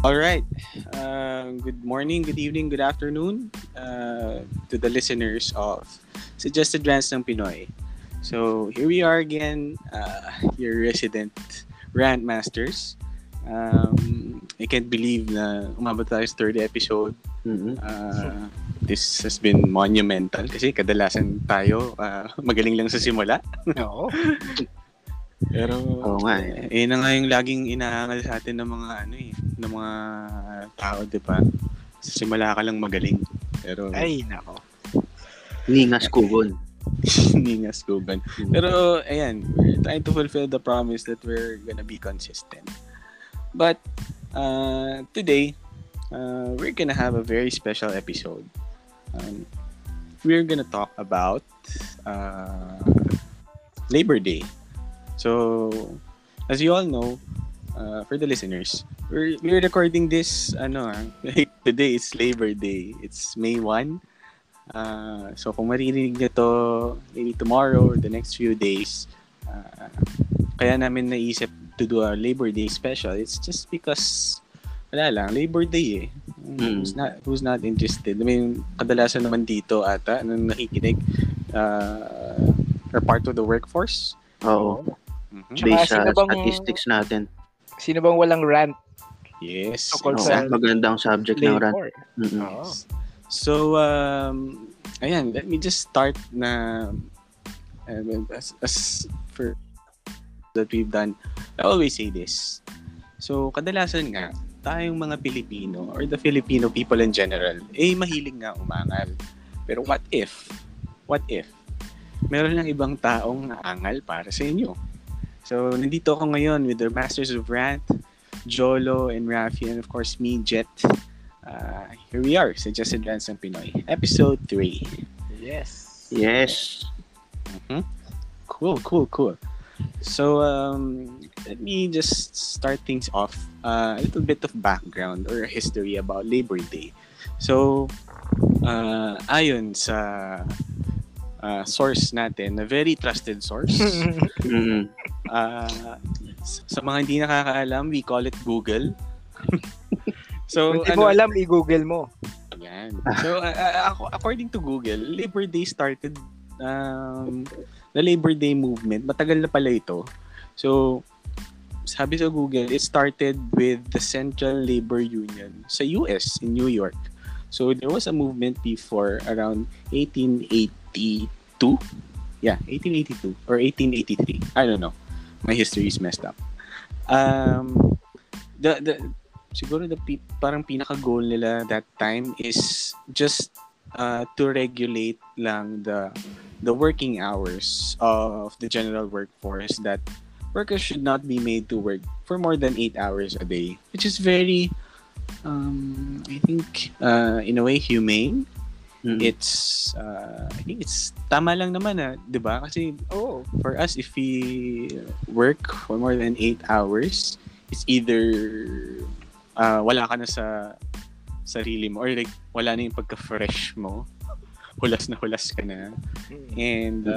All right. Good morning, good evening, good afternoon to the listeners of Suggested Rants ng Pinoy. So here we are again, your resident rant masters. I can't believe na umabot tayo sa third episode. This has been monumental kasi kadalasan tayo magaling lang sa simula. Oo. Pero yun na nga yung laging inaangal sa atin ng mga ng mga tao, di ba? Sa simula ka lang magaling. Pero ay nako. Ningas kuban. Pero ayan, we're trying to fulfill the promise that we're gonna be consistent. But today, we're gonna have a very special episode. We're gonna talk about Labor Day. So, as you all know, for the listeners, we're recording this, today is Labor Day. It's May 1. So, kung maririnig nyo to maybe tomorrow or the next few days, kaya namin naisip to do a Labor Day special. It's just because, wala lang, Labor Day eh. Who's not interested? I mean, kadalasan naman dito ata, nung nakikinig, are part of the workforce. Oo. Based sa statistics natin. Sino bang walang rant? Yes. Magandang subject ng rant. So, ayan, let me just start na as for that we've done. I always say this. So, kadalasan nga, tayong mga Pilipino or the Filipino people in general, mahilig nga umangal. Pero what if, meron ng ibang taong naangal para sa inyo? So, nandito ako ngayon with the Masters of Rant, Jolo and Rafi, and of course me, Jet. Here we are, Suggested Rants ng Pinoy, Episode 3. Yes. Mm-hmm. Cool. So, let me just start things off. A little bit of background or history about Labor Day. So, ayon sa source natin, a very trusted source. Sa mga hindi nakakaalam, we call it Google. So, kung hindi mo alam, i-Google mo. Yan. So, according to Google, Labor Day started, the Labor Day movement. Matagal na pala ito. So, sabi sa Google, it started with the Central Labor Union sa US, in New York. So, there was a movement before around 1882. Yeah, 1882 or 1883. I don't know. My history is messed up. Siguro parang pinaka-goal nila that time is just to regulate lang the working hours of the general workforce, that workers should not be made to work for more than 8 hours a day, which is very, I think, in a way, humane. It's, I think it's tama lang naman, di ba? Kasi, for us, if we work for more than 8 hours, it's either... wala ka na sa sarili mo or like wala na yung pagka-fresh mo, hulas na hulas ka na, and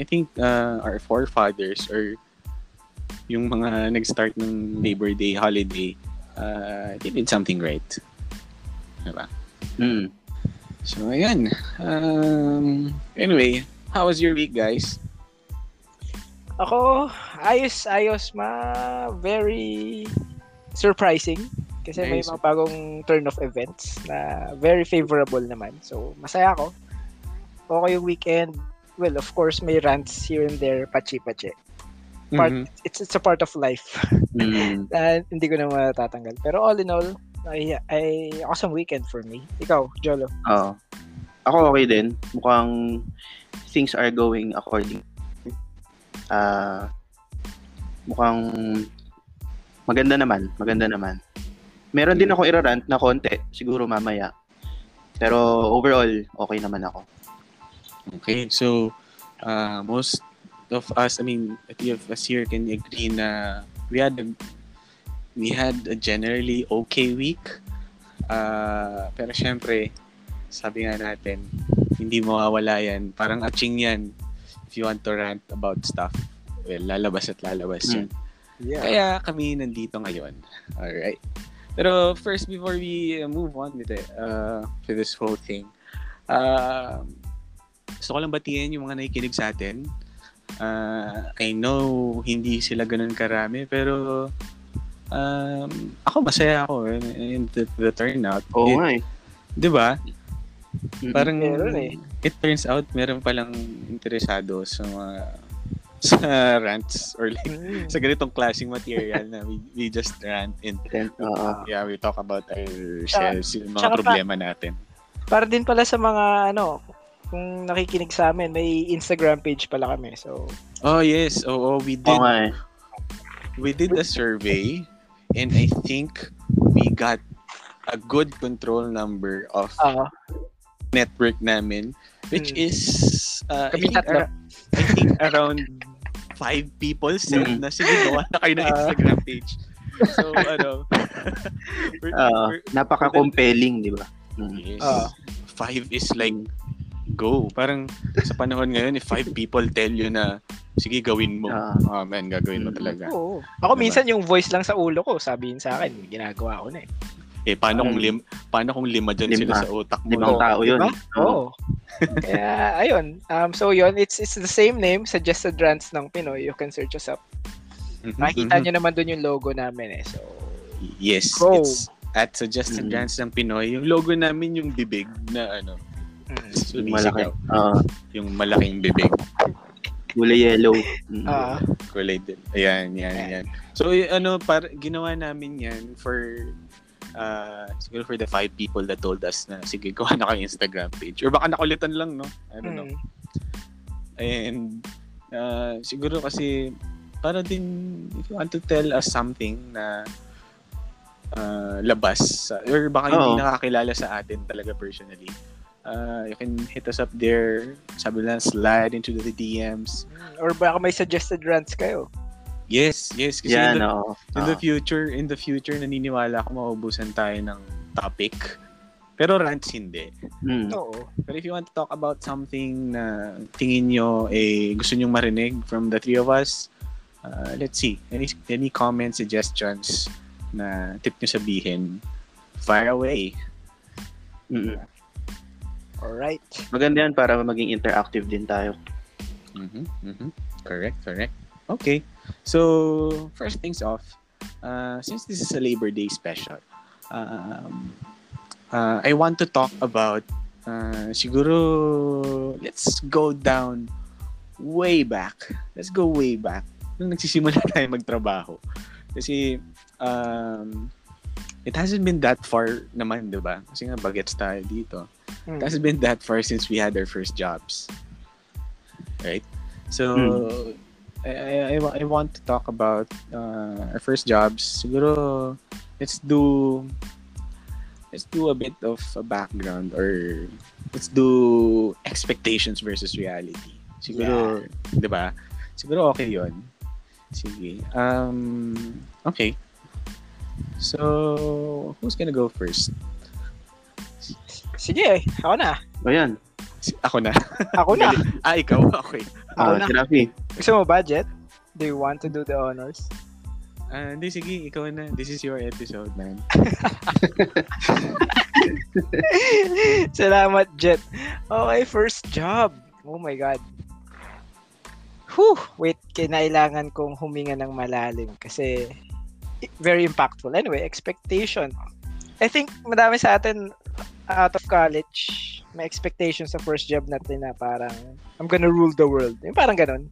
I think our forefathers or yung mga nag-start ng Labor Day holiday, they did something right, diba? So ayan, anyway, how was your week, guys? Ako ayos very surprising kasi may mga bagong turn of events na very favorable naman, so masaya ako. Okay yung weekend. Well, of course may rants here and there, pachi part, it's a part of life. Hindi ko na matatanggal, pero all in all ay awesome weekend for me. Ikaw, Jolo? Ako okay din, mukhang things are going according, mukhang Maganda naman. Meron din ako irarant na konti, siguro mamaya. Pero overall, okay naman ako. Okay, so most of us, a few of us here can agree na we had a generally okay week. Pero syempre, sabi nga natin, hindi mawawala yan. Parang aching yan if you want to rant about stuff. Well, lalabas at lalabas yan. Yeah. Kaya kami nandito ngayon. Alright. Pero first, before we move on with it, with this whole thing, gusto ko lang batiin yung mga nakikinig sa atin. I know hindi sila ganun karami, pero ako masaya ako in the turnout. Oo nga eh. Diba? Parang it turns out meron palang interesado sa rants or like sa ganitong klaseng material na we just rant and yeah, we talk about ourselves, yung mga problema natin. Para din pala sa mga kung nakikinig sa amin, may Instagram page pala kami. So we did a survey and I think we got a good control number of network namin, which is I think around 5 people said na sige gawa na kayo ng Instagram page. So napaka-compelling, di ba? Yes. 5 is like go. Parang sa panahon ngayon, if 5 people tell you na sige gawin mo, man, gagawin mo talaga. Oo. Ako diba? Minsan yung voice lang sa ulo ko, sabihin sa akin, ginagawa ko na eh. Eh, paano kung lima dyan sila sa utak mo? Limang tao yun. Oo. Kaya, ayun. So yun, it's the same name, Suggested Rants ng Pinoy. You can search us up. Makikita nyo naman dun yung logo namin eh. So, yes, it's at Suggested Rants ng Pinoy. Yung logo namin yung bibig na yung malaking bibig. Kulay yellow. Kulay din. Ayan. So, ginawa namin yan siguro for the 5 people that told us na sige, gawa na kayo Instagram page. Or baka nakulitan lang, no? I don't know. And siguro kasi para din if you want to tell us something na labas or baka hindi nakakilala sa atin talaga personally, you can hit us up there. Sabi lang, slide into the DMs. Or baka may suggested rants kayo. Yes. Kasi in the future, naniniwala ako maubusan tayo ng topic. Pero rants hindi. Oo. Pero if you want to talk about something na tingin nyo, gusto nyo marinig from the three of us, let's see. Any comments, suggestions na tip nyo sabihin, fire away. Alright. Maganda yan para maging interactive din tayo. Correct. Okay. So, first things off, since this is a Labor Day special, I want to talk about, siguro, let's go way back, nung nagsisimula tayo magtrabaho. Kasi, it hasn't been that far naman, diba? Kasi nga, bagets tayo dito. It hasn't been that far since we had our first jobs. Right? So, I want to talk about our first jobs. Siguro let's do a bit of a background or let's do expectations versus reality. Siguro, 'di ba? Siguro okay 'yon. Sige. Okay. So, who's gonna go first? Sige, ako na. Ayun. Ako na. Ikaw. Okay. Ako na. Si Rafi. Gusto mo ba, Jet? Do you want to do the honors? Hindi, sige. Ikaw na. This is your episode, man. Salamat, Jet. Okay, first job. Oh my God. Whew, wait, kinailangan kong huminga ng malalim kasi very impactful. Anyway, expectation. I think madami sa atin out of college, may expectations sa first job natin na parang I'm gonna rule the world. Yung parang ganun.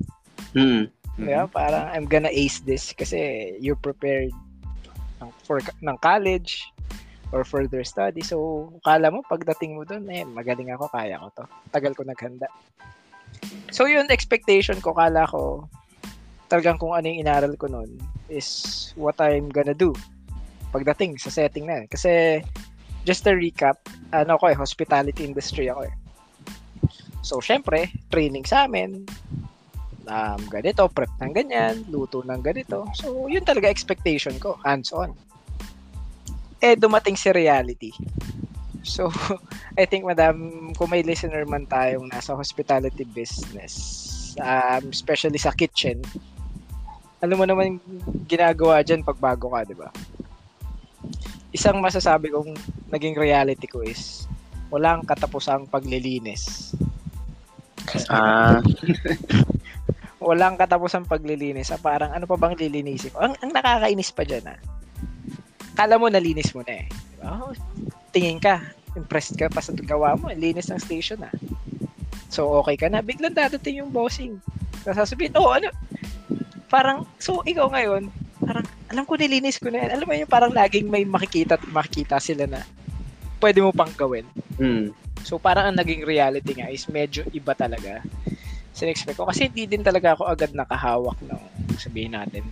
Yeah, parang I'm gonna ace this kasi you're prepared ng college or further study. So, kala mo pagdating mo doon, magaling ako, kaya ko to. Tagal ko naghanda. So, yun expectation ko, kala ko talagang kung ano yung inaral ko noon is what I'm gonna do pagdating sa setting na. Kasi just a recap, hospitality industry ako eh. So, syempre, training sa amin, ganito, prep ng ganyan, luto ng ganito. So, yun talaga expectation ko, hands-on. Dumating si reality. So, I think, madam, kung may listener man tayong nasa hospitality business, especially sa kitchen, alam mo naman ginagawa dyan pag bago ka, di ba? isang masasabi kong naging reality ko is walang katapusang paglilinis. Walang katapusang paglilinis. Parang ano pa bang lilinisin? Ang nakakainis pa dyan, kala mo nalinis mo na eh. Oh, tingin ka, impressed ka pa sa gawa mo, linis ng station . So okay ka na, biglang dadating yung bossing. Sasabihin, oh ano, parang, so ikaw ngayon, parang, alam ko nilinis ko na yan. Alam mo yun, parang laging may makikita sila na pwede mo pang gawin. Mm. So parang ang naging reality nga is medyo iba talaga. Sinexpect ko. Kasi hindi din talaga ako agad nakahawak ng, sabihin natin,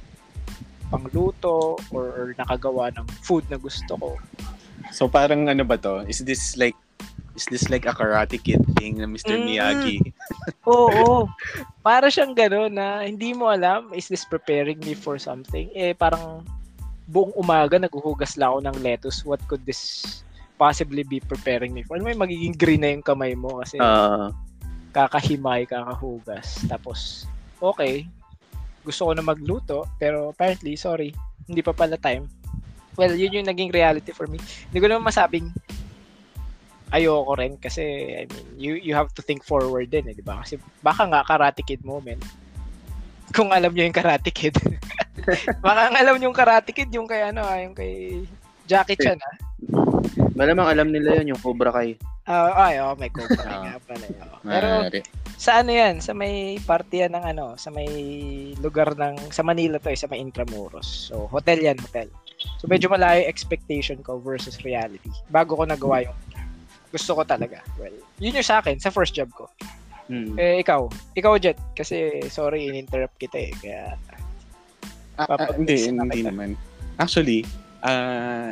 pangluto or nakagawa ng food na gusto ko. So parang ano ba to? Is this like a Karate Kid thing na Mr. Miyagi? Oo. Para siyang gano'n na hindi mo alam, is this preparing me for something? Eh parang buong umaga naghuhugas lang ako ng lettuce. What could this possibly be preparing me for? Ano may magiging green na yung kamay mo kasi kakahimay, kakahugas. Tapos, okay, gusto ko na magluto pero apparently, sorry, hindi pa pala time. Well, yun yung naging reality for me. Hindi ko naman masabing ayoko rin kasi I mean you have to think forward din, di ba? Kasi baka nga Karate Kid moment. Kung alam niyo yung Karate Kid. Baka nga alam niyo yung Karate Kid, yung kay yung kay Jackie Chan . Malamang alam nila yun, yung Cobra Kai. May Cobra Kai nga pala. Pero sa yan, sa may party yan ng sa may lugar ng sa Manila to, sa may Intramuros. So hotel yan, hotel. So medyo malayo expectation ko versus reality. Bago ko nagawa yung gusto ko talaga. Well, yun yung sa akin, sa first job ko. Hmm. Eh, ikaw Jet, kasi sorry, in-interrupt kita eh. Kaya, hindi naman. Actually,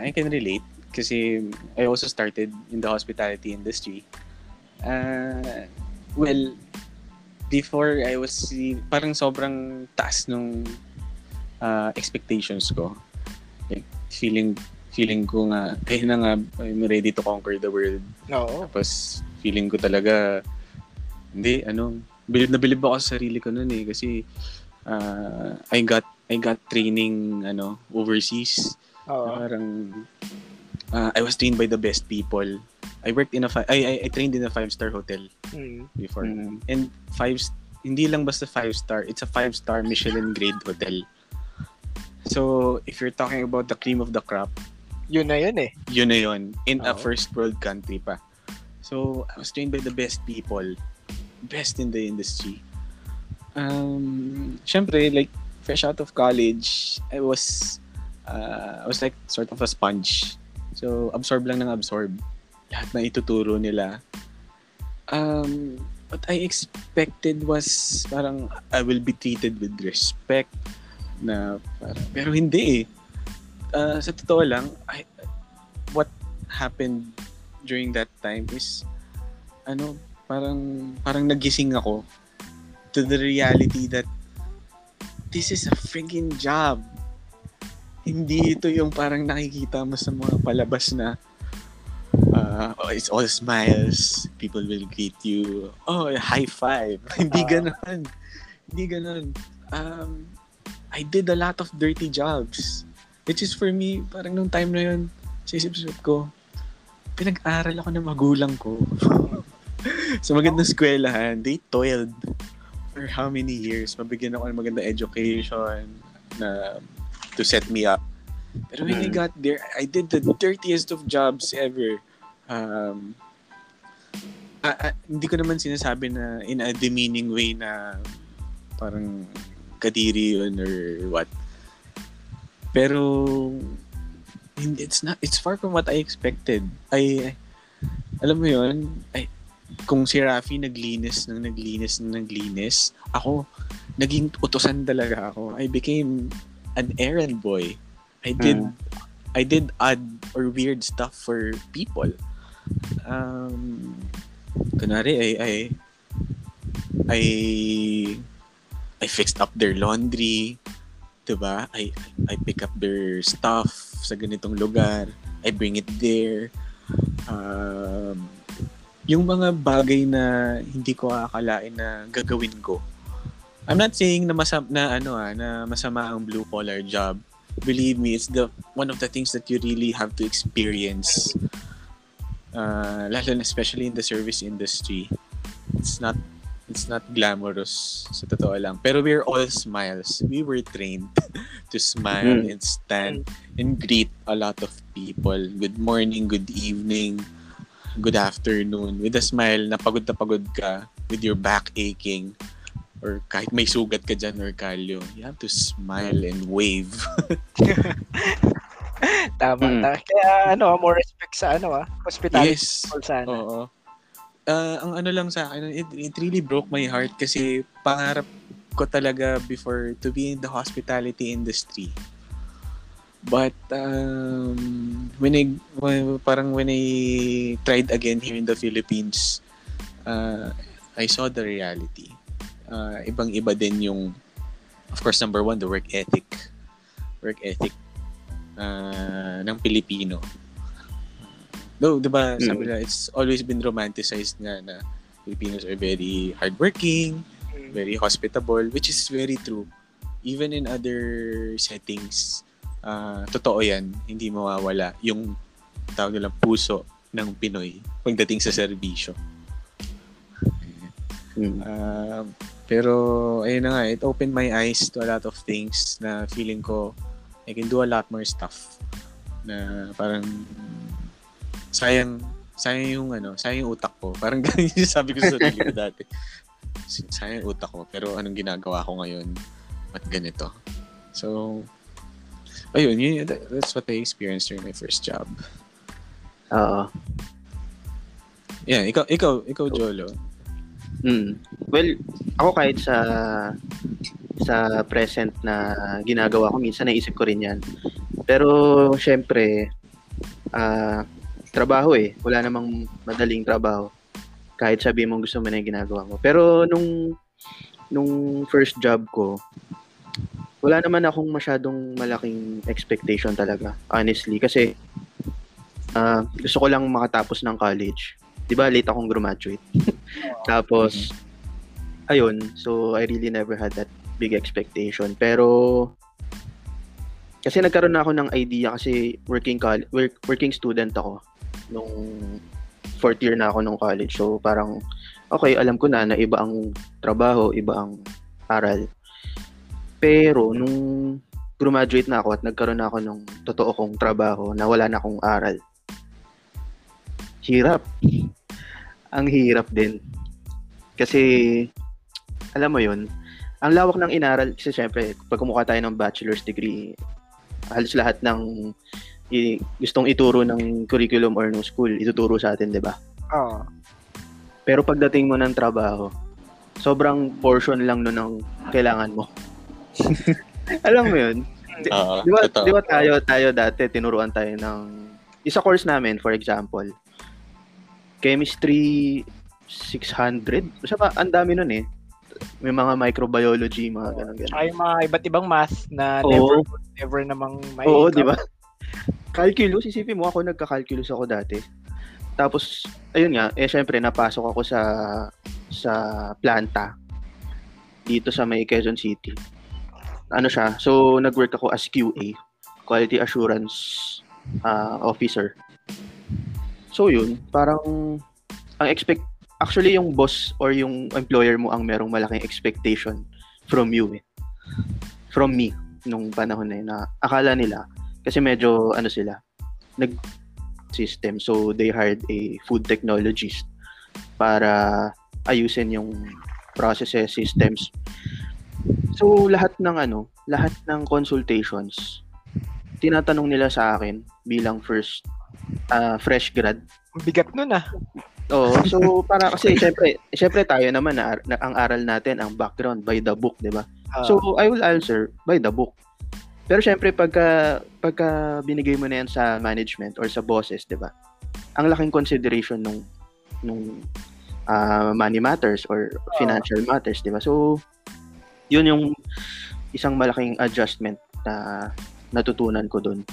I can relate kasi I also started in the hospitality industry. Well, before I was, parang sobrang taas nung expectations ko. Like, feeling ko nga, kaya na nga, I'm ready to conquer the world. Oo. Tapos, feeling ko talaga, bilib ako sa sarili ko nun eh. Kasi, I got training, overseas. Oo. Parang, I was trained by the best people. I worked in I trained in a 5-star hotel before. Mm. And hindi lang basta 5-star, it's a 5-star Michelin grade hotel. So, if you're talking about the cream of the crop, yun na yun eh. Yun na yun. In a first world country pa. So, I was trained by the best people. Best in the industry. Siyempre, like, fresh out of college, I was like sort of a sponge. So, absorb lang ng absorb. Lahat na ituturo nila. What I expected was, parang, I will be treated with respect. Na parang, pero hindi eh. Sa totoo lang, what happened during that time is parang nagising ako to the reality that this is a freaking job. Hindi ito yung parang nakikita mo sa mga palabas na it's all smiles, people will greet you, high five. Hindi ganun. I did a lot of dirty jobs. Which is for me, parang nung time na yun, sa isip-isip ko, pinag-aral ako ng magulang ko. Sa magandang eskwelahan, they toiled for how many years. Mabigyan ako ng magandang education na to set me up. Pero when I got there, I did the dirtiest of jobs ever. Hindi ko naman sinasabi na in a demeaning way na parang Kadiri yun or what. Pero it's far from what I expected. Alam mo yun, kung si Rafi naglinis, ako, naging utusan talaga ako. I became an errand boy. I did odd or weird stuff for people. Kunwari, I fixed up their laundry, diba? I pick up their stuff sa ganitong lugar. I bring it there. Yung mga bagay na hindi ko akalain na gagawin ko. I'm not saying na masama ang blue collar job. believe me, it's the one of the things that you really have to experience. Lalo na especially in the service industry. It's not glamorous, sa totoo lang. Pero we're all smiles. We were trained to smile and stand and greet a lot of people. Good morning, good evening, good afternoon. With a smile, napagod ka with your back aching or kahit may sugat ka dyan or kalyo. You have to smile and wave. Tama. Kaya more respect sa hospitality. Yes. Oo. Ang lang sa akin, it really broke my heart kasi pangarap ko talaga before to be in the hospitality industry. But when I tried again here in the Philippines, I saw the reality. Ibang-iba din yung, of course, number one, the work ethic. Work ethic ng Pilipino. Though, diba, sabi na, it's always been romanticized nga na Filipinos are very hardworking, very hospitable, which is very true. Even in other settings, totoo yan, hindi mawawala yung tawag nilang puso ng Pinoy pagdating sa serbisyo. Pero, ayun na nga, it opened my eyes to a lot of things na feeling ko I can do a lot more stuff na parang sayang yung utak ko. Parang ganyan yung sabi ko sa sarili ko dati. Sayang yung utak ko, pero anong ginagawa ko ngayon? Ba't ganito? So, ayun, that's what I experienced during my first job. Oo. Yeah, ikaw, Jolo. Well, ako kahit sa present na ginagawa ko, minsan naisip ko rin yan. Pero, syempre, trabaho wala namang madaling trabaho kahit sabi mo gusto mo na yung ginagawa mo. Pero nung first job ko, wala naman akong masyadong malaking expectation talaga, honestly, kasi gusto ko lang makatapos ng college, diba, late akong graduate. Tapos ayun, so I really never had that big expectation. Pero kasi nagkaroon na ako ng idea kasi working student ako nung fourth year na ako nung college. So parang okay, alam ko na iba ang trabaho, iba ang aral. Pero nung graduate na ako at nagkaroon na ako ng totoo kong trabaho na wala na akong aral, hirap. Ang hirap din. Kasi alam mo yun, ang lawak ng inaral kasi syempre pag kumuha tayo ng bachelor's degree, halos lahat ng gustong ituro ng curriculum or ng school, ituturo sa atin, di ba? Oo. Pero pagdating mo ng trabaho, sobrang portion lang nun ang kailangan mo. Alam mo yun? Di ba tayo dati, tinuruan tayo ng isa course namin, for example, Chemistry 600. Kasi pa, ang dami nun . May mga microbiology, mga ganun. Ay, mga iba't ibang math na never namang may. Oo, di ba? Calculus, isipin mo, ako nagka-calculus ako dati. Tapos, ayun nga, syempre, napasok ako sa planta dito sa may Quezon City. Ano siya? So, nag-work ako as QA, Quality Assurance Officer. So, yun, parang, actually, yung boss or yung employer mo ang merong malaking expectation from you. From me, nung panahon na yun. Na akala nila, kasi medyo, sila, nag-system. So, they hired a food technologist para ayusin yung processes, systems. So, lahat ng consultations, tinatanong nila sa akin bilang first fresh grad. Bigat nun so para kasi syempre tayo naman na ang aral natin ang background by the book, 'di ba? So I will answer by the book. Pero syempre pagka binigay mo na yan sa management or sa bosses, 'di ba? Ang laking consideration nung money matters or financial matters, 'di ba? So yun yung isang malaking adjustment na natutunan ko doon.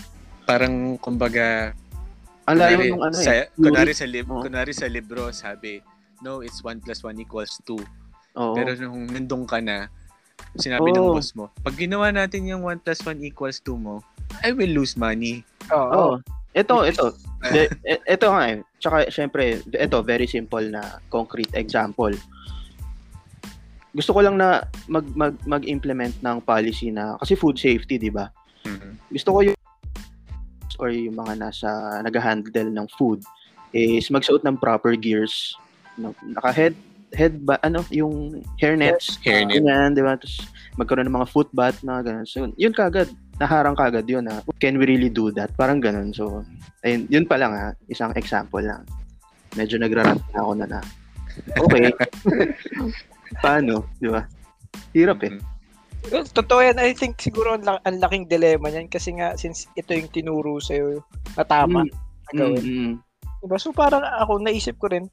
Parang kumbaga ang layo nung kunwari sa libro, sabi, no, it's 1 + 1 = 2. Oo. Pero nung nandun ka na, sinabi ng boss mo, pag ginawa natin yung 1 + 1 = 2 mo, I will lose money. Oo. Oh, ito. Ito nga eh. Tsaka, syempre, ito, very simple na concrete example. Gusto ko lang na mag-implement ng policy na, kasi food safety, di ba? Mm-hmm. Gusto ko yung or yung mga nasa nag-handle ng food is magsuot ng proper gears. Naka-head ba, ano, yung hairnets. Hairnet. Yan, di ba? Tapos magkaroon ng mga footbath, mga ganun. So, yun kagad. Naharang kagad yun ha. Can we really do that? Parang ganun. So, ayun, yun pa lang ha. Isang example lang. Medyo nagrarant na ako na. Okay. Paano? Di ba? Hirap eh. Well, totoo yan. I think siguro ang laking dilemma niyan kasi nga since ito yung tinuro sa'yo na tama na gawin. Diba? So, parang ako naisip ko rin.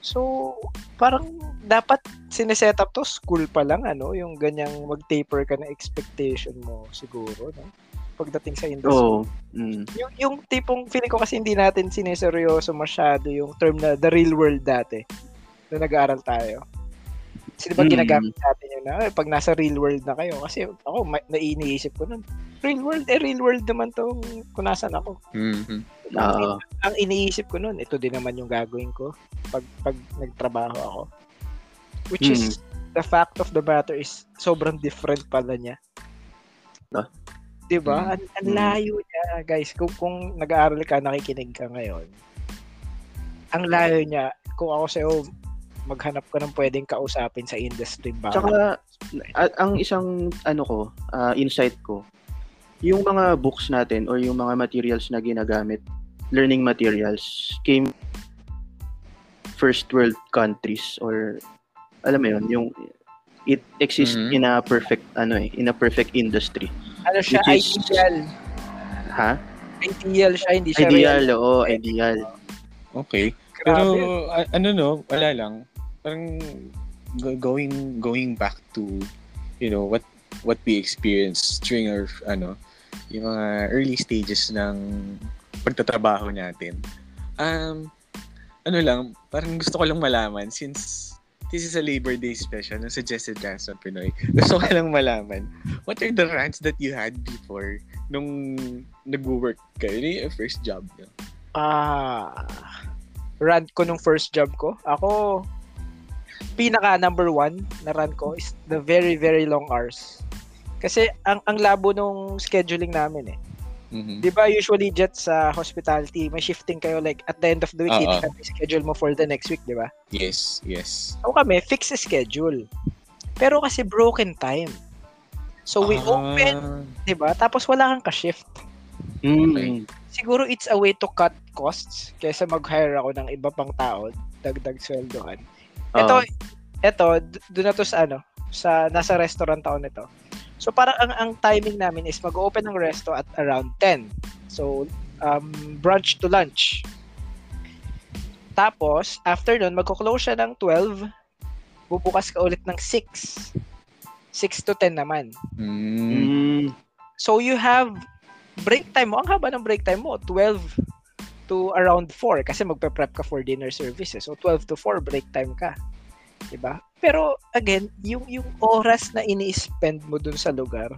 So, parang dapat sineset up to school pa lang, ano, yung ganyang mag-taper ka na expectation mo siguro, no? Pagdating sa industry. Oh, yung tipong feeling ko kasi hindi natin sineseryoso masyado yung term na the real world dati na nag-aaral tayo. Kasi diba ginagamit natin yun na, pag nasa real world na kayo, kasi ako, naiisip ko nun, real world naman to kung nasan ako. Mm-hmm. Ang iniisip ko nun, ito din naman yung gagawin ko pag nagtrabaho ako. Which is, the fact of the matter is, sobrang different pala niya. No? Diba? Ang layo niya, guys. Kung nag-aaral ka, nakikinig ka ngayon, ang layo niya, kung ako sa'yo, maghanap ka ng pwedeng kausapin sa industry ba. Tsaka, ang isang insight ko, yung mga books natin or yung mga materials na ginagamit, learning materials, came first world countries or alam mo yun, yung it exists in a perfect industry. Ano siya, ideal. Ha? Ideal siya, hindi siya ideal, real. Oo, ideal. Okay. Pero wala lang. Parang going back to what we experienced during our yung mga early stages ng pagtatrabaho natin. Parang gusto ko lang malaman since this is a Labor Day special ng Suggested Rants ng Pinoy. Gusto ko lang malaman, what are the rants that you had before nung nag-work kayo? Yung first job niyo? Rant ko nung first job ko. Ako, pinaka number 1 na rant ko is the very, very long hours. Kasi ang labo nung scheduling namin eh. Mm-hmm. Di ba usually Jet sa hospitality, may shifting kayo like at the end of the week, hindi kami schedule mo for the next week, di ba? Yes. So kami, fixed schedule. Pero kasi broken time. So we open, di ba? Tapos wala kang ka-shift. Okay. Siguro it's a way to cut costs kaysa mag-hire ako ng iba pang tao, dagdag sweldoan. Ito doon na to sa nasa restaurant taon nito. So parang ang timing namin is mag-open ng resto at around 10. So brunch to lunch. Tapos after noon magko-close siya ng 12. Bubukas ka ulit ng 6. 6 to 10 naman. Mm. So you have break time mo. Ang haba ng break time mo, 12 to around 4 kasi magpe-prep ka for dinner services. So 12 to 4 break time ka. 'Di ba? Pero again, yung oras na ini-spend mo dun sa lugar,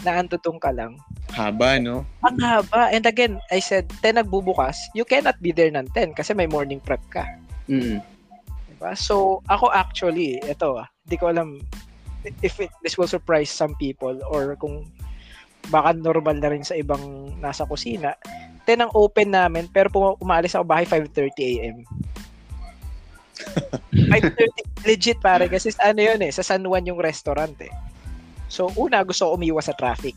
naantutong ka lang. Haba, no? Ang haba. And again, I said, 10 nagbubukas, you cannot be there ng 10 kasi may morning prep ka. Mm-hmm. Diba? So, ako actually, ito di ko alam if this will surprise some people or kung baka normal na rin sa ibang nasa kusina. 10 ang open namin, pero umaalis ako bahay 5:30 a.m. 5:30 legit pare kasi sa San Juan yung restaurant eh. So una gusto umiwas sa traffic.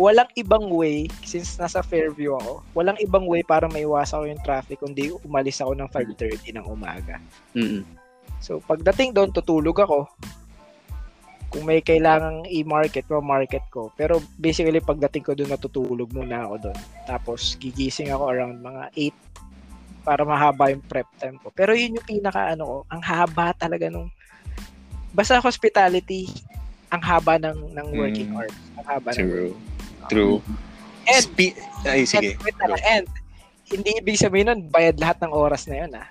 Walang ibang way since nasa Fairview ako. Walang ibang way para maiwasan ko yung traffic kundi umalis ako ng 5:30 ng umaga. Mm-hmm. So pagdating doon tutulog ako. Kung may kailangang i-market, ma-market ko. Pero basically pagdating ko doon natutulog muna ako doon. Tapos gigising ako around mga 8 para mahaba yung prep time ko. Pero yun yung ang haba talaga nung basta hospitality, ang haba ng working hours. Ang haba True. And, sige. And, hindi ibig sabihin nun, bayad lahat ng oras na yun, ha?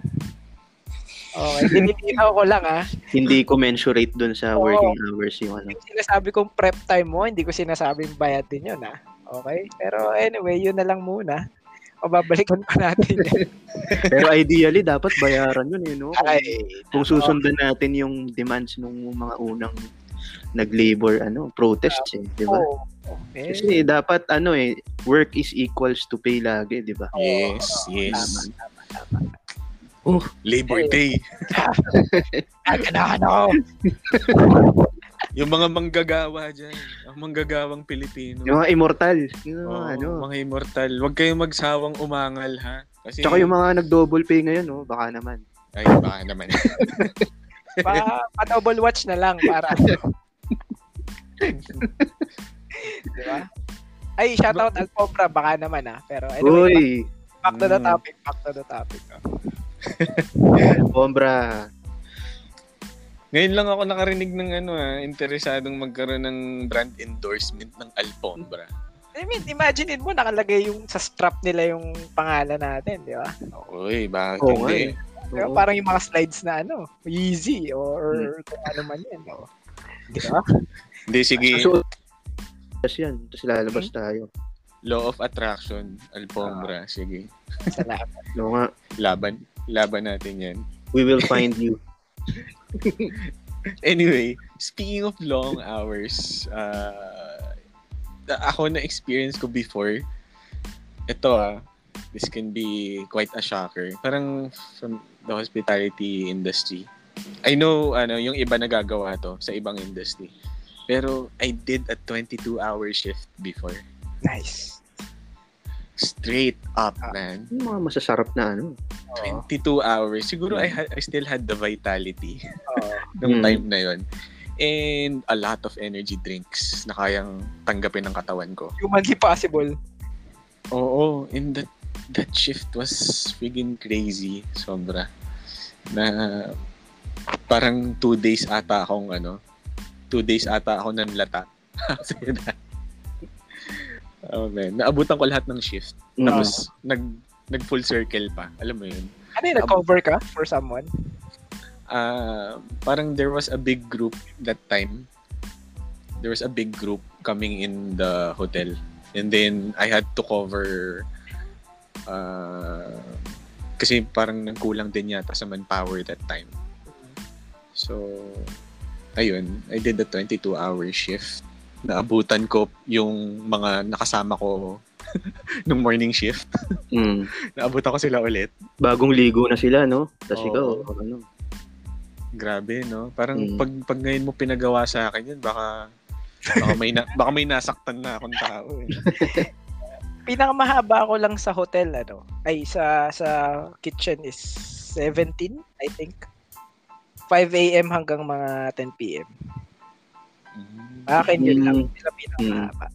Okay, tinitinaw ko lang, ha? Hindi commensurate dun sa working hours yung. Yung sinasabi kong prep time mo, hindi ko sinasabing bayad din yun, ha? Okay? Pero anyway, yun na lang muna. Mababalikan pa natin. Pero ideally, dapat bayaran yun, eh, no? Kung susundan natin yung demands ng mga unang nag-labor protests, eh, di ba? Okay. Kasi dapat, work is equals to pay lagi, di ba? Yes. Tama. Labor Day. Yung mga manggagawa dyan. Ang manggagawang Pilipino. Yung mga immortal. Yung mga immortal. Huwag kayong magsawang umangal, ha? Kasi... Tsaka yung mga nag-double pay ngayon, oh, baka naman. Ay, baka naman. Pa-double watch na lang para. Diba? Ay, shoutout Alpopra, baka naman, ha? Pero anyway, Back to the topic. Bombra. Ngayon lang ako nakarinig ng interesadong magkaroon ng brand endorsement ng Alfombra. I mean, imaginein mo nakalagay yung sa strap nila yung pangalan natin, di ba? Oy, bakit hindi? Diba, parang yung mga slides na easy or kung ano man yan, di ba? Hindi, sige. So, yan, tapos lalabas tayo. Law of Attraction, Alfombra, sige. Salamat. No nga. Laban natin yan. We will find you. Anyway, speaking of long hours, ako na-experience ko before. Ito, this can be quite a shocker. Parang from the hospitality industry. I know yung iba nagagawa to sa ibang industry. Pero I did a 22-hour shift before. Nice. Straight up, man. Yung mga masasarap na 22 hours. Siguro I still had the vitality nung time na yon. And a lot of energy drinks na kayang tanggapin ng katawan ko. Humanly possible. Oo. And that shift was friggin' crazy. Sobra. Na parang 2 days ata akong 2 days ata ako nanlata. After that. Oh man, naabutan ko lahat ng shift. Tapos nag full circle pa. Alam mo 'yun. Ano, nag-cover ka for someone? Parang there was a big group that time. There was a big group coming in the hotel. And then I had to cover kasi parang nagkulang din yata sa manpower that time. So ayun, I did the 22-hour shift. Naabutan ko yung mga nakasama ko nung morning shift. Naabutan ko sila ulit. Bagong ligo na sila, no? Tapos ikaw, Grabe, no? Parang pag ngayon mo pinagawa sa akin yun, baka may nasaktan na akong tao. Pinakamahaba ko lang sa hotel, ay sa kitchen is 17, I think. 5 a.m. hanggang mga 10 p.m. Akin yun lang sila pinakahaba.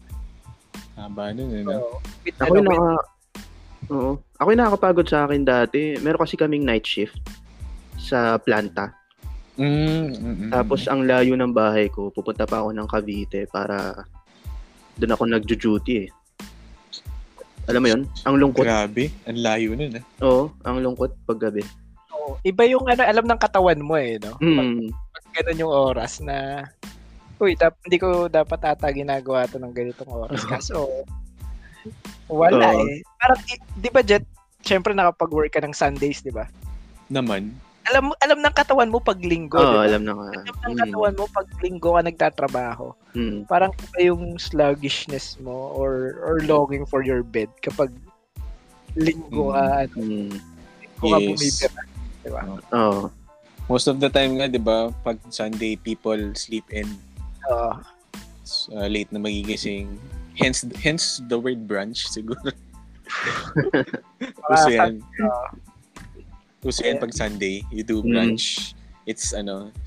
Haba nun, Ako'y nakakapagod sa akin dati. Meron kasi kaming night shift sa planta. Tapos ang layo ng bahay ko, pupunta pa ako ng Cavite para doon ako nagjo-duty eh. Alam mo yun? Ang lungkot. Grabe, ang layo nun. Oo, ang lungkot paggabi. Iba yung alam ng katawan mo eh, no? Pag ganun yung oras na... Uy, hindi ko dapat ginagawa ito ng ganitong oras. Kaso, wala eh. Parang, di ba Jet, syempre nakapag-work ka ng Sundays, di ba? Naman. Alam ng katawan mo pag linggo. Diba? Alam ng katawan mo pag linggo ka nagtatrabaho. Parang iba yung sluggishness mo or longing for your bed kapag linggo ka. Linggo ka bumibira. Di ba? Oo. Most of the time nga, di ba, pag Sunday, people sleep in. Late na magigising. Hence the word brunch siguro. Uso yan. Uso yan pag Sunday, you do brunch. It's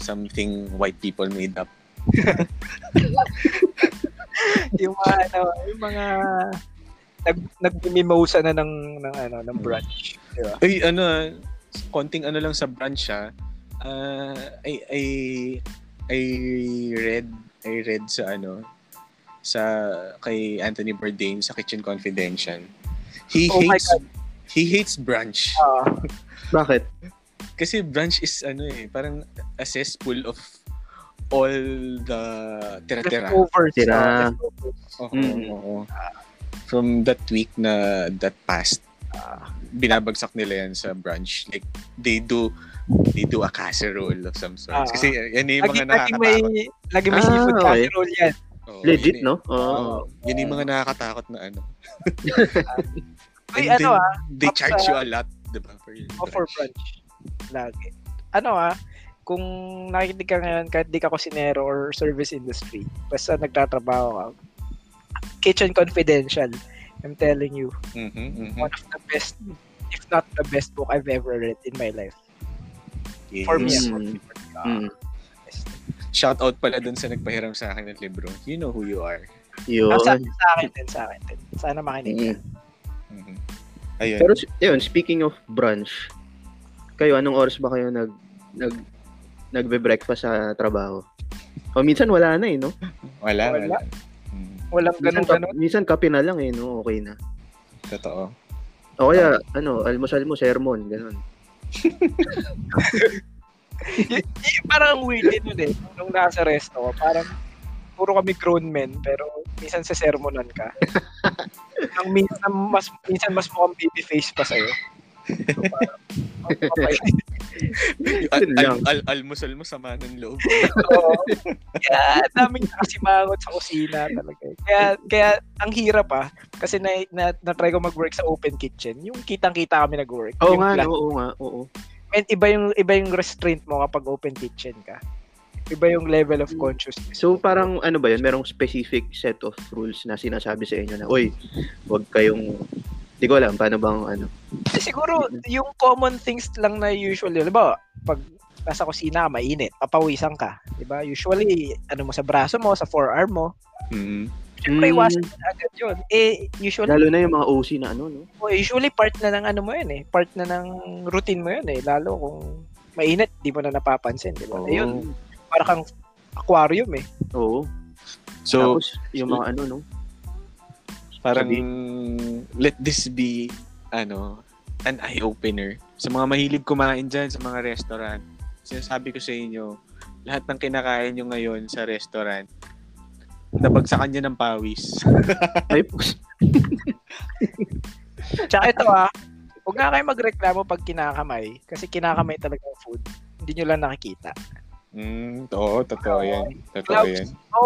something white people made up. Yung mga nagmimosa na ng brunch. Diba? Ay, konting lang sa brunch ha. I read sa kay Anthony Bourdain sa Kitchen Confidential. He hates brunch. Bakit? Kasi brunch is parang a cesspool of all the tira-tira. Leftovers. from that week na that passed, binabagsak nila yan sa brunch. Like, they do a casserole of some sort. Kasi yan yung mga nakakatakot. Lagi may seafood casserole yan. Oh, legit, yun, no? Yan yung mga nakakatakot na ano. And ano, they charge you a lot, diba? For brunch. Lagi. Ano kung nakikinig ka ngayon, kahit di ka kusinero or service industry, basta nagtatrabaho ka, Kitchen Confidential, I'm telling you, one of the best, if not the best book I've ever read in my life. Yes. For me, shout out pala dun sa nagpahiram sa akin ng libro. You know who you are. Yun. Sa akin din. Sana makinig ka. Mm-hmm. Ayun. Pero yun, speaking of brunch, kayo, anong oras ba kayo nagbe-breakfast sa trabaho? O minsan wala na eh, no? Wala. Walang ganun. Minsan kape na lang eh, no? Okay na. Totoo. O kaya, almusal mo, sermon, ganun. Parang weird yun eh. Nung nasa resto, parang puro kami grown men, pero minsan sa sermonan ka. Ang minsan mas mukhang baby face pa sa'yo. So, parang, almusal mo sama ng loob. Kaya daming nakasimangot sa kusina talaga. Kaya ang hirap kasi na-try ko mag-work sa open kitchen. Yung kitang-kita kami nag-work. Oo nga. And iba yung restraint mo kapag open kitchen ka. Iba yung level of consciousness. So parang ano ba yun? Merong specific set of rules na sinasabi sa inyo na, oy, wag kayong... Di ko alam, paano bang ano? Siguro, yung common things lang na usually, diba, pag nasa kusina, mainit, papawisan ka, diba? Usually, ano mo, sa braso mo, sa forearm mo. Siyempre, iwasan mo agad yun. Eh, usually... Lalo na yung mga OC na ano, no? Usually, part na ng ano mo yun, eh. Part na ng routine mo yun, eh. Lalo kung mainit, di mo na napapansin, diba? Oh. Eh, yun, para kang aquarium, eh. Oo. So, tapos, yung mga ano, no? Parang let this be an eye-opener sa mga mahilig kumain dyan sa mga restaurant. Sinasabi ko sa inyo, lahat ng kinakain nyo ngayon sa restaurant, nabagsakan nyo ng pawis. Tsaka ito huwag nga kayo magreklamo pag kinakamay, kasi kinakamay talaga ang food, hindi nyo lang nakikita. Totoo yan.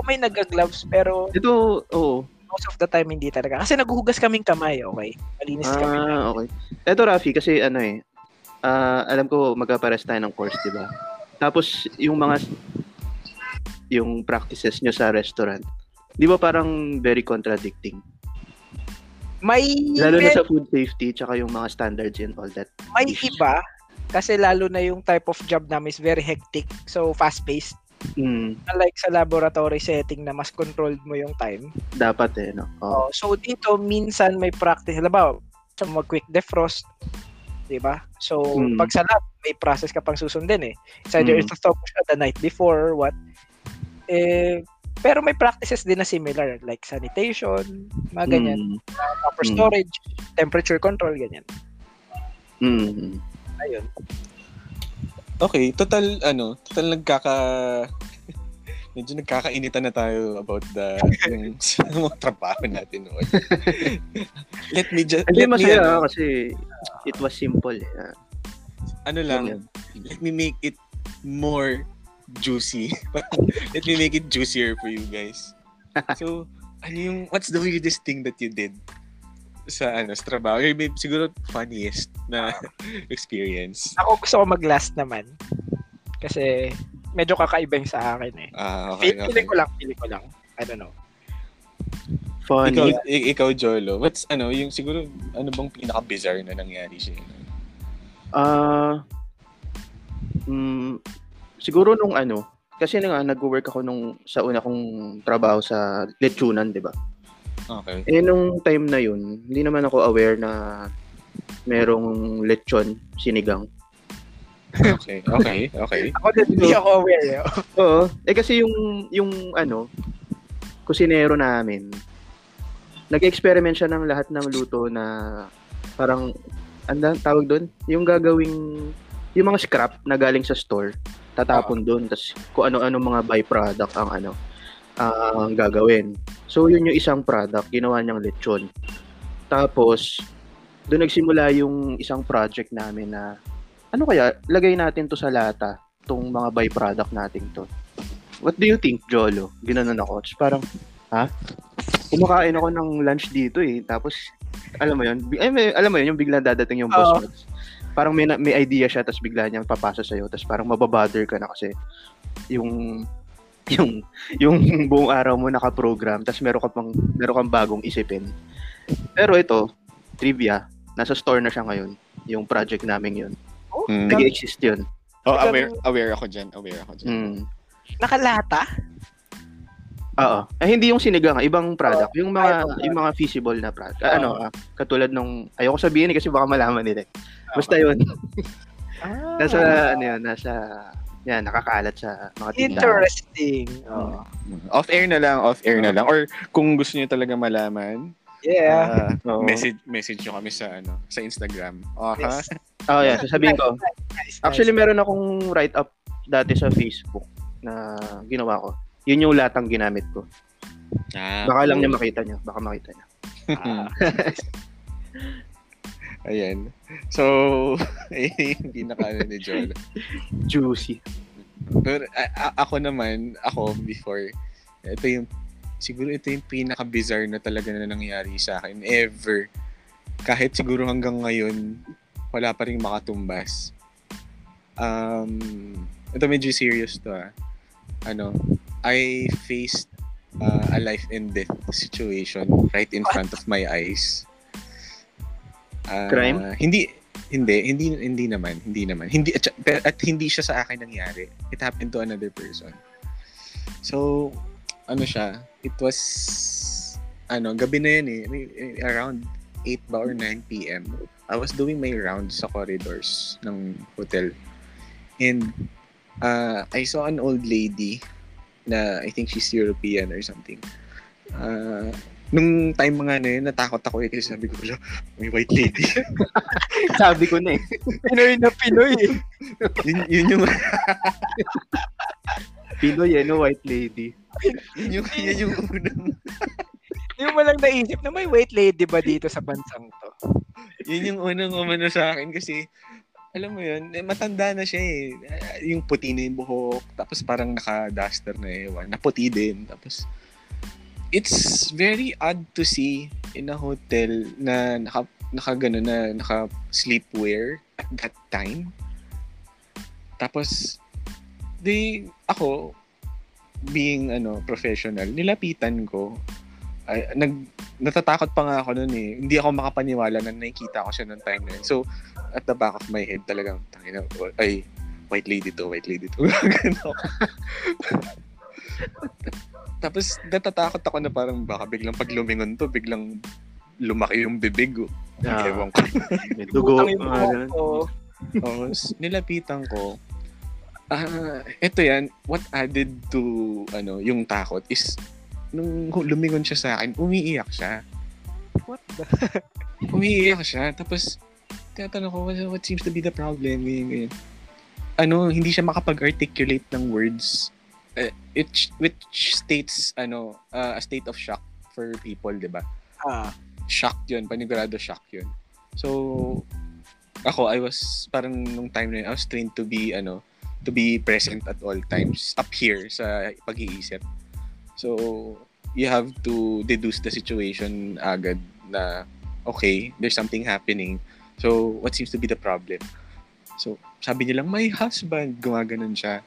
May nag-gloves pero ito, most of the time hindi talaga kasi naghuhugas kaming kamay, okay? Malinis kami. Okay. Eto Rafi kasi alam ko magkapares tayo ng course, 'di ba? Tapos yung practices nyo sa restaurant, 'di ba parang very contradicting? Lalo na sa food safety tsaka yung mga standards and all that. May iba kasi lalo na yung type of job namin is very hectic, so fast-paced. Unlike sa laboratory setting na mas controlled mo yung time. Dapat eh, no? Oh. So, dito, minsan may practice. Halimbawa, mag-quick defrost, di ba? So, pag sa lab, may process ka pang susundin eh. It's either itutog mo siya the night before or what. Eh, pero may practices din na similar, like sanitation, mga ganyan. Proper storage, temperature control, ganyan. Ayun. Okay, total medyo nagkakainitan na tayo about yung trabaho natin. Masaya kasi it was simple. Let me make it more juicy. Let me make it juicier for you guys. So, what's the weirdest thing that you did sa trabaho? Siguro funniest na experience. Ako gusto ko mag-last naman. Kasi medyo kakaiba yung sa akin eh. Feeling ko lang. I don't know. Funny. Ikaw Jolo. What's yung siguro bang pinaka-bizarre na nangyari sa'yo? Siguro nung kasi nag-work ako sa una kong trabaho sa Lechunan, 'di ba? Okay. Eh, nung time na yun, hindi naman ako aware na merong lechon sinigang. Okay. Ako din, hindi ako aware. Oo. Eh, kasi yung kusinero namin, nag-experiment siya ng lahat ng luto na parang, tawag doon? Yung gagawing, yung mga scrap na galing sa store, tatapon doon, tapos kung ano-ano mga byproduct ang ang gagawin. So yun yung isang product, ginawa niyang lechon. Tapos doon nagsimula yung isang project namin na ano kaya, lagay natin to sa lata, tong mga byproduct natin to. What do you think, Jolo? Ginanon ako. Parang, ha? Kumakain ako ng lunch dito eh. Tapos, alam mo yun, alam mo yun, yung biglang dadating yung boss mo. Parang may idea siya, tapos bigla niyang papasa sa'yo. Tapos parang mababother ka na kasi yung buong araw mo naka-program. Tapos meron kang bagong isipin. Pero ito, trivia, nasa store na siya ngayon, yung project namin yun. Nag-exist yun. Oh, aware ako dyan. Nakalata? Oo. Eh, hindi yung sinigang, ibang product. Yung mga feasible na product. Katulad nung, ayoko sabihin kasi baka malaman nila. Basta yun. Nasa, nakakalat sa mga tindahan. Interesting. Oh. Off-air na lang. Or kung gusto niyo talaga malaman, message nyo kami sa Instagram. Yes. Sasabihin ko. Actually, meron akong write-up dati sa Facebook na ginawa ko. Yun yung latang ginamit ko. Baka lang niya makita niya. Ayan. So, hindi nakala ni Jolo. Juicy. Pero ako before, ito yung pinaka-bizarre na talaga na nangyari sa akin ever. Kahit siguro hanggang ngayon, wala pa rin makatumbas. Ito medyo serious to . I faced a life and death situation right in front of my eyes. Crime? Hindi naman. At hindi siya sa akin nangyari. It happened to another person. So, it was, gabi na yan around 8 ba or 9 p.m. I was doing my rounds sa corridors ng hotel. And, I saw an old lady na I think she's European or something. Nung time mga na yun, natakot ako eh. Kasi sabi ko, may white lady. Sabi ko na eh. Pinoy na Pinoy eh. Yun yung... Pinoy eh, no white lady. Yun yung unang... Yung walang naisip na may white lady ba dito sa bansang to? Yun yung unang umano sa akin kasi... Alam mo yun, matanda na siya eh. Yung puti na yung buhok, tapos parang naka-duster na eh. Naputi din, tapos... It's very odd to see in a hotel na naka-sleepwear at that time. Tapos, ako, being professional, nilapitan ko. Natatakot pa nga ako nun eh. Hindi ako makapaniwala na nakikita ko siya noong time na yun. So, at the back of my head talagang, white lady to. Tapos natatakot ako na parang baka biglang pag lumingon to, biglang lumaki yung bibig ko. Ewan ko. May dugo. Nilapitan ko. Ito yan, what added to yung takot is nung lumingon siya sa akin, umiiyak siya. What the? Umiiyak siya. Tapos tinatanong ko, what seems to be the problem? Ganyan. Hindi siya makapag-articulate ng words. Which states a state of shock for people, di ba? Shock yun, panigurado shock yun. So ako, I was parang nung time na yun, I was trained to be to be present at all times up here sa pag-iisip. So you have to deduce the situation agad na okay, there's something happening. So what seems to be the problem? So sabi niya lang, my husband, gumaganon siya.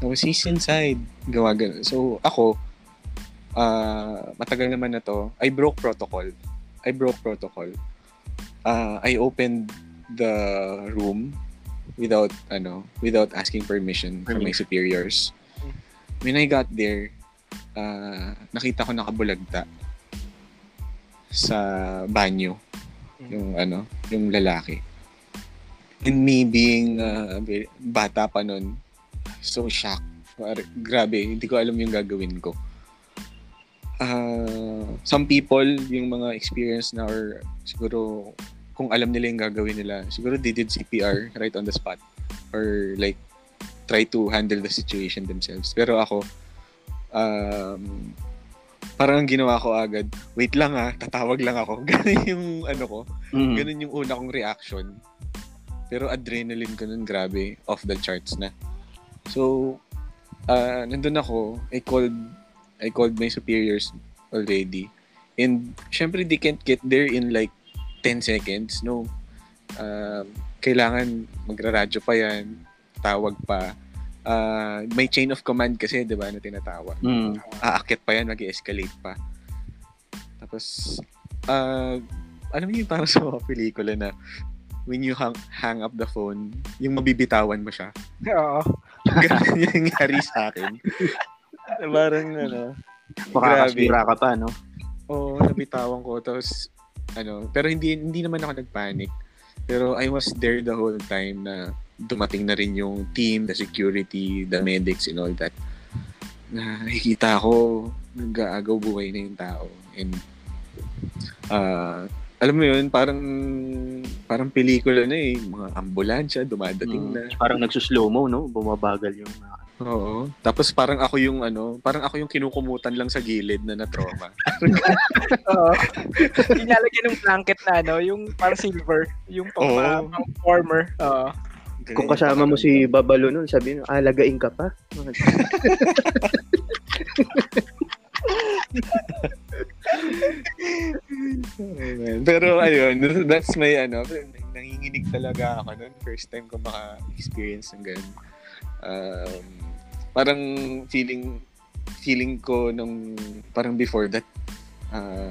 He's inside. Gawa ganun. So, ako, matagal naman na to, I broke protocol. I opened the room without asking permission from my superiors. When I got there, nakita ko nakabulagta sa banyo yung lalaki. And me being bata pa nun, so shocked. Grabe, hindi ko alam yung gagawin ko. Some people, yung mga experience na or siguro kung alam nila yung gagawin nila, siguro they did CPR right on the spot. Or like try to handle the situation themselves. Pero ako, parang ginawa ko agad, wait lang ha, tatawag lang ako. Ganun yung ano ko, ganun yung una kong reaction. Pero adrenaline ko nun, grabe, off the charts na. So, nandun ako, I called my superiors already. And, syempre, they can't get there in like 10 seconds. No, kailangan magraradyo pa yan, tawag pa. May chain of command kasi, di ba, na tinatawag. Aakit pa yan, mag-escalate pa. Tapos, alam niyo yung parang sa mga pelikula na when you hang up the phone, yung mabibitawan mo siya. Oo. Ganun yung nangyari sa akin. Parang, ano, makakasira ka pa, no? Oo, nabitawan ko. Tapos, ano, pero hindi naman ako nagpanic. Pero I was there the whole time na dumating na rin yung team, the security, the medics, and all that. Nakikita ko, nag-aagaw buhay na yung tao. And, alam mo yun, parang pelikula na eh. Mga ambulansya, dumadating na. Parang nagsuslow-mo, no? Bumabagal yung... Oo. Tapos parang ako yung ano, parang ako yung kinukumutan lang sa gilid na na-trauma. Oo. Inalagyan ng blanket na ano, yung parang silver, yung pang-former. Oo. Kung kasama mo si Babalo nun, sabihin, alagain ka pa. Pero ayun, that's my ano, nanginginig talaga ako nun. First time ko maka-experience ng ganun. Parang feeling ko nung parang before that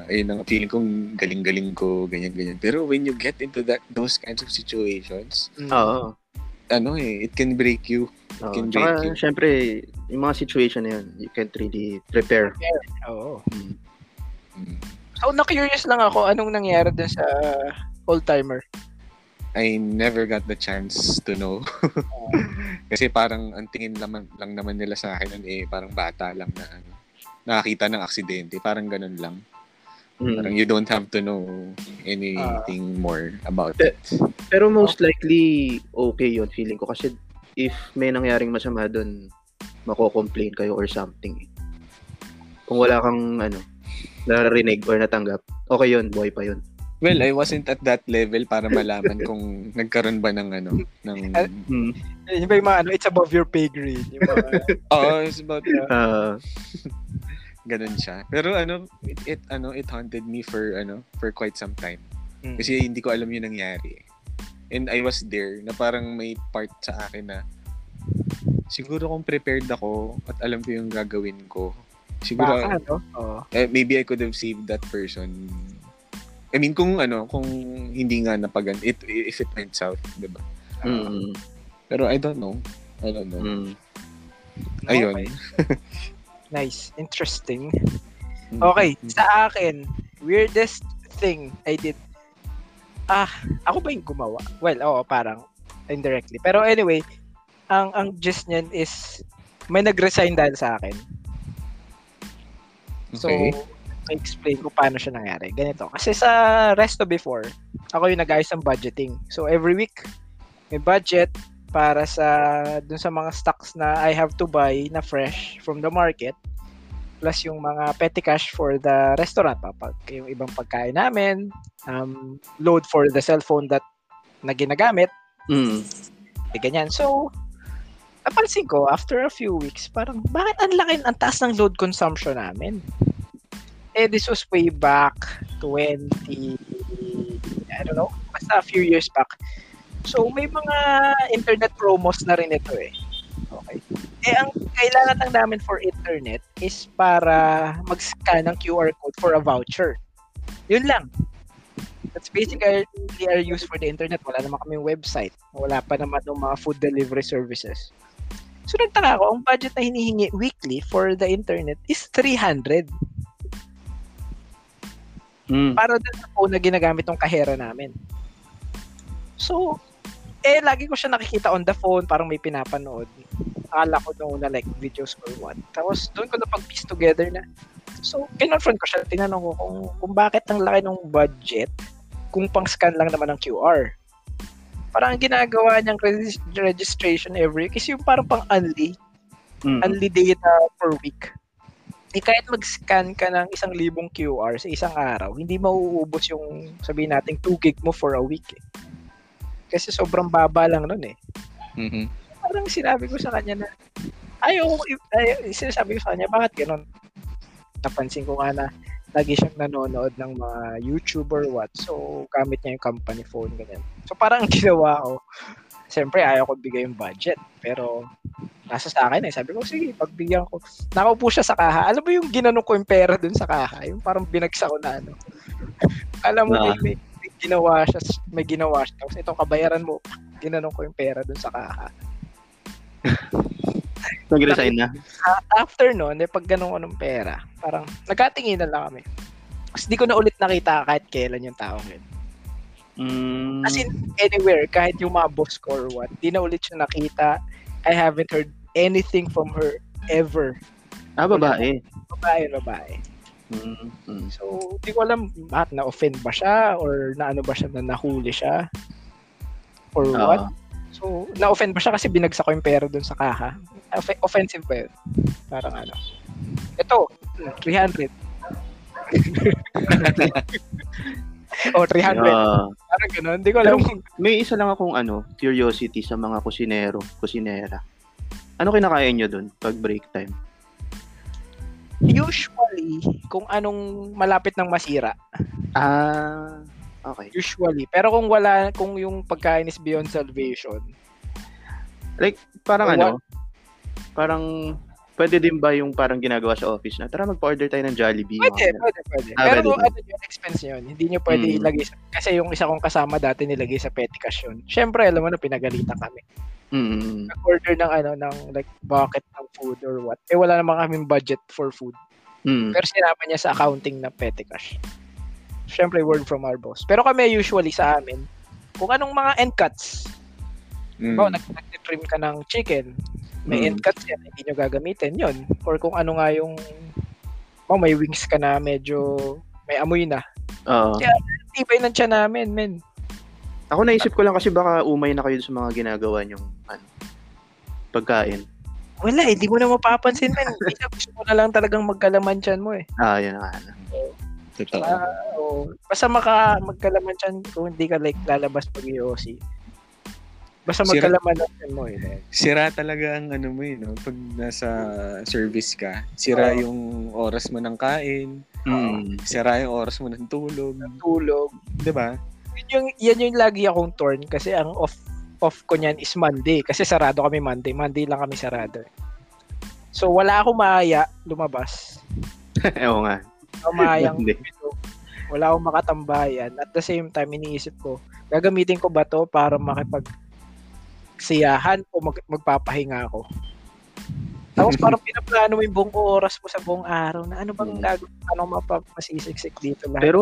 ayun ang feeling kong galing-galing ko, ganyan-ganyan. Pero when you get into those kinds of situations, ano eh, it can break you. It can break you. Siyempre, yung mga situation na yun, you can't really prepare. So, na-curious lang ako, anong nangyari dun sa old-timer? I never got the chance to know. Kasi parang ang tingin lang naman nila sa akin eh parang bata lang na ano, nakakita ng aksidente, parang ganun lang. Parang you don't have to know anything more about it. Pero most likely okay yun, feeling ko, kasi if may nangyaring masama doon, mako-complain kayo or something. Kung wala kang ano, narinig or natanggap, okay yun, boy pa yun. Well, I wasn't at that level para malaman kung nagkaroon ba ng ano, ng... Yung ba yung mga ano, it's above your pay grade. Oo, it's about... Ganun siya. Pero ano, it haunted me for quite some time. Kasi hindi ko alam yung nangyari. And I was there na parang may part sa akin na siguro kung prepared ako at alam ko yung gagawin ko. Siguro, baka, no? Maybe I could have saved that person. I mean, kung hindi nga napagan, if it went south, di ba? Pero I don't know. Ayun. Okay. Nice. Interesting. Okay, sa akin, weirdest thing I did. Ako ba yung gumawa? Well, oo, parang indirectly. Pero anyway, ang gist niyan is, may nag-resign dahil sa akin. So, okay. Explain ko paano siya nangyari. Ganito. Kasi sa resto before, ako yung nag-ayos ng budgeting. So, every week, may budget para dun sa mga stocks na I have to buy na fresh from the market, plus yung mga petty cash for the restaurant. Yung ibang pagkain namin, load for the cellphone that na ginagamit. Ganyan. So, napansin ko, after a few weeks, parang, bakit ang taas ng load consumption namin? This was way back 20, I don't know, basta a few years back. So, may mga internet promos na rin ito eh. Okay. Ang kailangan lang namin for internet is para mag-scan ng QR code for a voucher. Yun lang. That's basically our use for the internet. Wala naman kaming website. Wala pa naman ng mga food delivery services. So, nagtaka ako, ang budget na hinihingi weekly for the internet is 300. Para doon sa phone na ginagamit ng kahera namin. So, lagi ko siya nakikita on the phone, parang may pinapanood. Akala ko noon na like videos or what. Tapos doon ko na pag-piece together na. So, kinonfront ko siya. Tinanong ko kung bakit ang laki ng budget kung pang-scan lang naman ng QR. parang ginagawa niyang registration every kasi yung parang pang only only data per week. Eh, kahit mag-scan ka ng 1,000 QR sa isang araw, hindi mauubos yung sabihin natin 2 gig mo for a week eh. Kasi sobrang baba lang nun eh. Mm-hmm. Parang sinabi ko sa kanya na ayaw, sinasabi ko sa kanya, bakit gano'n? Napansin ko nga na lagi siyang nanonood ng mga YouTuber what. So, gamit niya yung company phone, ganyan. So, parang ginawa ko. Siyempre, ayaw ko bigay yung budget. Pero, nasa sa akin eh. Sabi ko, sige, pagbigyan ko. Nakaupo siya sa kaha. Alam mo yung ginanong ko yung pera dun sa kaha? Yung parang binagsak ko na ano. Alam mo, may ginawa siya. May ginawa siya. Tapos itong kabayaran mo, ginanong ko yung pera dun sa kaha. Nag-resign na? After nun, eh, pag ganun ko ng pera, parang nagkatinginan lang kami. Kasi di ko na ulit nakita kahit kailan yung taong yun. As in, anywhere, kahit yung mga boss ko or what, di na ulit siya nakita. I haven't heard anything from her ever. Ah, babae? Babae. Mm-hmm. So, di ko alam bakit na-offend ba siya or naano ba siya na nahuli siya or what. So, na-offend ba siya kasi binagsak ko yung pera dun sa kaha? Offensive ba yun? Parang ano. Ito, 300. O, 300. Parang gano'n. Hindi ko alam. May isa lang akong curiosity sa mga kusinero, kusinera. Ano kinakain nyo dun pag break time? Usually, kung anong malapit ng masira. Ah, okay. Usually. Pero kung wala, kung yung pagkain is beyond salvation. Like, parang parang pwede din ba yung parang ginagawa sa office na tara mag-order tayo ng Jollibee? Pwede. Pero yung expense yun, hindi nyo pwede ilagay sa, kasi yung isa kong kasama dati nilagay sa petty cash yun. Siyempre, alam mo na pinagalitan kami. Nag-order ng ng like bucket ng food or what. Eh wala naman kaming budget for food. Pero sinama niya sa accounting ng petty cash. Siyempre, word from our boss. Pero kami usually sa amin, kung anong mga end cuts, bawa nag-trim ka ng chicken, may end cuts yan, hindi nyo gagamitin yun. Or kung ano nga yung may wings ka na medyo may amoy na. Kaya tibay ng tiyan namin, men. Ako naisip ko lang kasi baka umay na kayo sa mga ginagawa nyong pagkain. Wala, hindi mo na mapapansin, men. Gusto mo na lang talagang magkalaman tiyan mo eh. Yun nga. Totoo. Basta magkalaman tiyan kung hindi ka like lalabas pag i-OC. Basta magkalaman natin mo eh. Sira talaga ang mo eh, no? Pag nasa service ka, sira yung oras mo ng kain, sira yung oras mo ng tulog. Diba? Yan yung lagi akong torn kasi ang off ko niyan is Monday kasi sarado kami Monday. Monday lang kami sarado. So wala akong maaya lumabas. Oo nga. Maayang video. Wala akong makatambayan. At the same time, iniisip ko, gagamitin ko ba to para makipagsiyahan o magpapahinga ako. Tapos parang pinaplano mo yung buong oras mo sa buong araw na ano bang gagawin, anong mapapasisiksik dito lang. Pero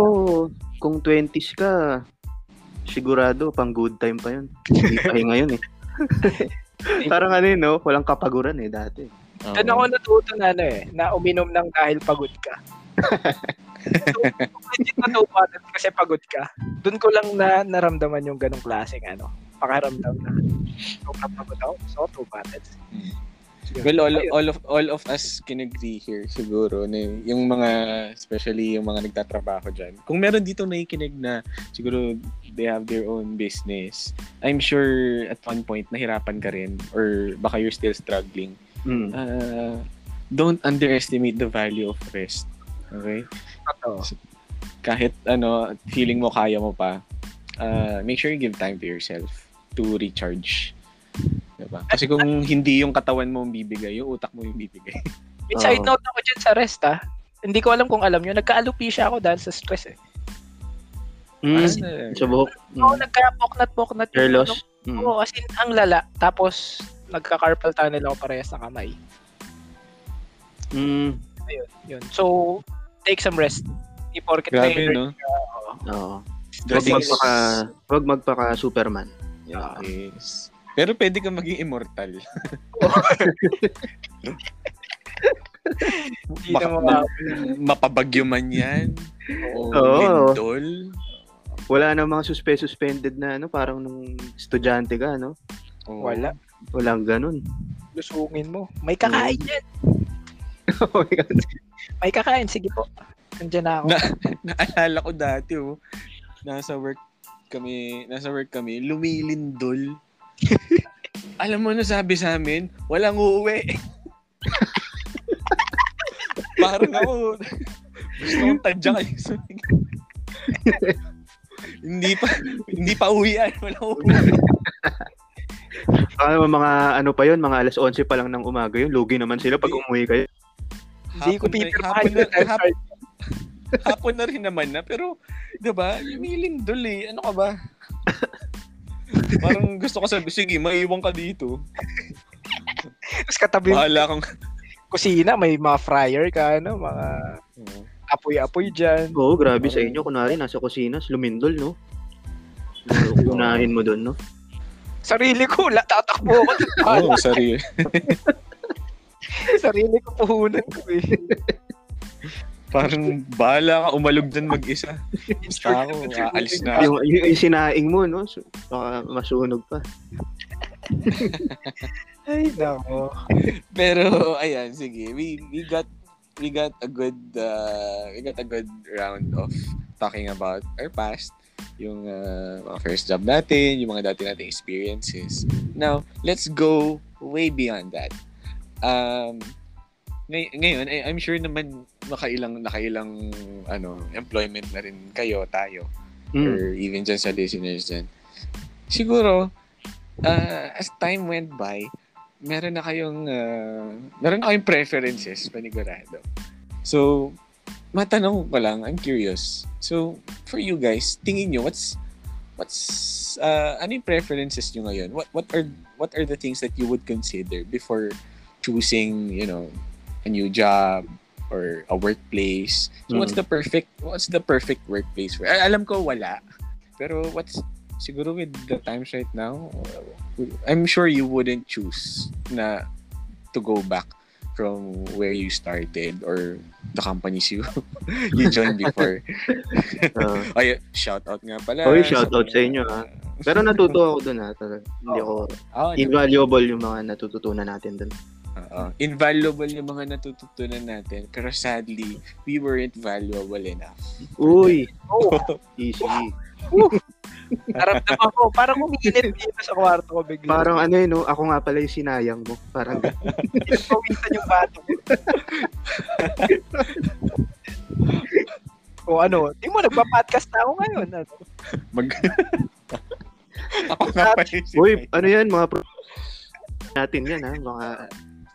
kung 20s ka, sigurado pang good time pa yun. Hindi pahinga yun eh. Parang no? Walang kapaguran eh dati. Doon ako natuto na na uminom ng dahil pagod ka. So, legit na tumanan kasi pagod ka. Doon ko lang na naramdaman yung ganong klaseng pakaramdam na. So, kapagod ako. So, tumanan. Well, all of us can agree here siguro na yung mga, especially yung mga nagtatrabaho dyan. Kung meron dito nakikinig na siguro they have their own business, I'm sure at one point nahirapan ka rin or baka you're still struggling. Don't underestimate the value of rest. Okay? So, kahit feeling mo kaya mo pa, make sure you give time to yourself to recharge. Diba? Kasi kung hindi yung katawan mo bibigay, yung utak mo yung bibigay. Side note ako dyan sa rest Hindi ko alam kung alam nyo, nagka-alopecia ako dahil sa stress eh. Sa buhok. Nagka-poknat. Hair loss. Oo, as in, ang lala. Tapos, nagka-carpal tunnel ako parehas sa kamay. Ayun. So, take some rest. Di porket trainer. Grabe, huwag magpaka-superman. Yes. Pero pwede kang maging immortal. Mapabagyuman yan. Oo. Lindol. wala namang suspended na ano, parang nung estudyante ka, no? Oh, wala. Walang ganun. Lusungin mo. May kakain yan. Oh my God. May kakain, sige po. Andiyan ako. Naalala ko dati, oh. Nasa work kami, lumilindol. Alam mo na sabi sa amin, walang uuwi. Parang ako, gusto kong tadya kayo sa Hindi pa uwian, walang uuwi. Mga ano pa yun, mga alas 11 pa lang ng umaga yun, lugi naman sila pag umuwi kayo. Hindi ko pinipirmahan yun. Hapon na rin naman na, pero, diba, lumilindol eh, ano ka ba? Parang gusto ko sabi, sige, maiiwan ka dito. Tapos katabi mo, kusina, may mga fryer ka, ano, mga apoy-apoy dyan. Oo, grabe sa inyo, kunwari, nasa kusina, lumindol, no? Unahin mo dun, no? Sarili ko, tatakbo ako. Oo, sarili. Sarili ko, puhunan ko eh. Parang bahala ka, umalog dyan mag-isa. Basta ako, aalis na. Yung sinaing mo, no? So, masunog pa. Ay, nako. Pero, ayan, sige. We got a good round of talking about our past. Yung mga first job natin, yung mga dati nating experiences. Now, let's go way beyond that. Ngayon, I'm sure naman nakailang ano, employment na rin kayo, tayo. Or even dyan sa listeners dyan. Siguro, as time went by, meron na kayong preferences, panigurado. So, matanong ko lang, I'm curious. So, for you guys, tingin nyo, what's ano yung preferences nyo ngayon? What are the things that you would consider before choosing, you know, a new job or a workplace? So what's the perfect workplace? Alam ko wala. Pero siguro with the times right now, I'm sure you wouldn't choose na to go back from where you started or the companies you joined before. Ay, shout out nga pala. Oy, shout out sa inyo ha. Pero natuto ako doon ha. Invaluable yung mga natututunan natin doon. Invaluable yung mga natututunan natin, pero sadly, we weren't valuable enough. Uy! Oh. Easy. Naramdaman ako, parang umiinit dito sa kwarto ko bigla. Parang ano yun, no? Ako nga pala yung sinayang mo. Parang pawisan yung bato. O ano, di mo, nagpa-podcast na ako ngayon. Ano? Ako nga pala yung sinayang. Uy, ano yan, mga natin yan ha, mga...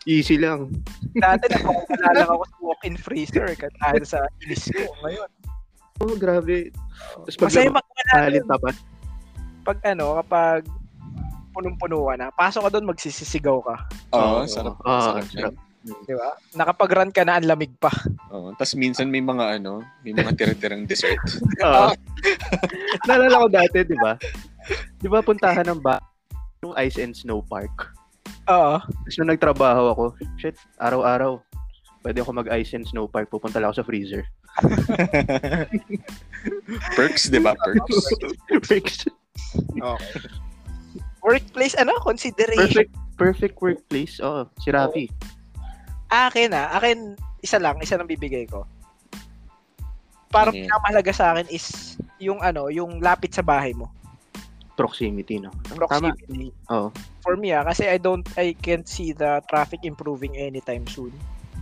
Easy lang. Dati napakukulala ako sa walk-in freezer kahit sa ilis ko ngayon. Oh, grabe. Masaya magkakalit tapat. Pag ano, kapag punong-puno ka na, pasok ka doon, magsisisigaw ka. Oo, sarap. Sarap. Diba? Nakapag-run ka na, ang lamig pa. Oo, tapos minsan may mga ano, may mga tira-tirang dessert. Oo. Naalala ko dati, diba? Diba puntahan ng yung Ice and Snow Park? Oo. Tapos nung nagtrabaho ako, shit, araw-araw, pwede ako mag-ice and snow park, pupunta lang ako sa freezer. Perks, di ba? Perks. Okay. Workplace, ano? Consideration. Perfect workplace. Oo, si Rafi. Akin, isa lang bibigay ko. Parang pinakamahalaga sa akin is yung ano, yung lapit sa bahay mo. Proximity, no? Proximity. Oo. For me, kasi I can't see the traffic improving anytime soon.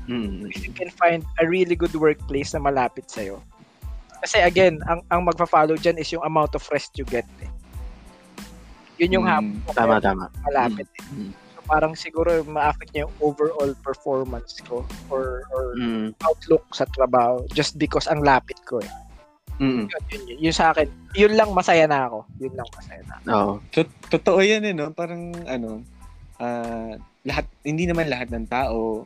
If you can find a really good workplace na malapit sa'yo. Kasi again, ang magpa-follow dyan is yung amount of rest you get. Eh. Yun yung hapon. Tama. Malapit. So parang siguro ma-affect niya yung overall performance ko or outlook sa trabaho just because ang lapit ko eh. Yun sa akin, yun lang masaya na ako. Oo. Totoo yan eh, no? Parang ano, lahat, hindi naman lahat ng tao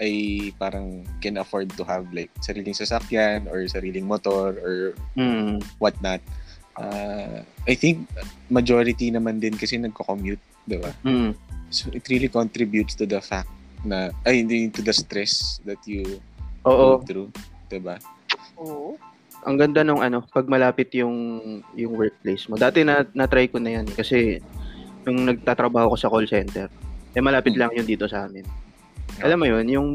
ay parang can afford to have like sariling sasakyan or sariling motor or whatnot. I think majority naman din kasi nagko-commute, di ba? So it really contributes to the fact na, ay, to the stress that you go through, di ba? Oo. ang ganda nung ano, pag malapit yung workplace mo. Dati na-try ko na yan kasi nung nagtatrabaho ko sa call center, eh malapit lang yun dito sa amin. Alam mo yun, yung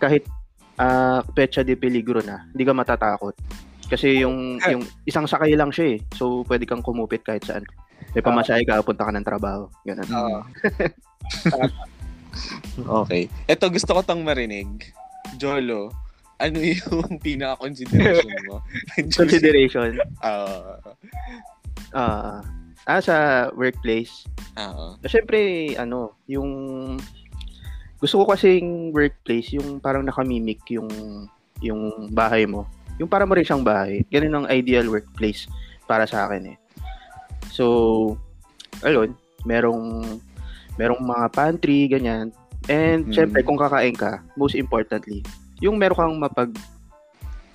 kahit petsa de peligro na, hindi ka matatakot. Kasi yung isang sakay lang siya eh. So, pwede kang kumupit kahit saan. May pamasahe ka, punta ka ng trabaho. Ganun. Okay. Ito, gusto ko tang marinig. Jolo, ano yung pinaka-consideration mo? Consideration? Sa workplace. Siyempre, ano, yung... Gusto ko kasing workplace, yung parang nakamimik yung bahay mo. Yung para mo rin siyang bahay. Ganun ang ideal workplace para sa akin eh. So, ayun, merong mga pantry, ganyan. And, syempre, kung kakain ka, most importantly, yung meron kang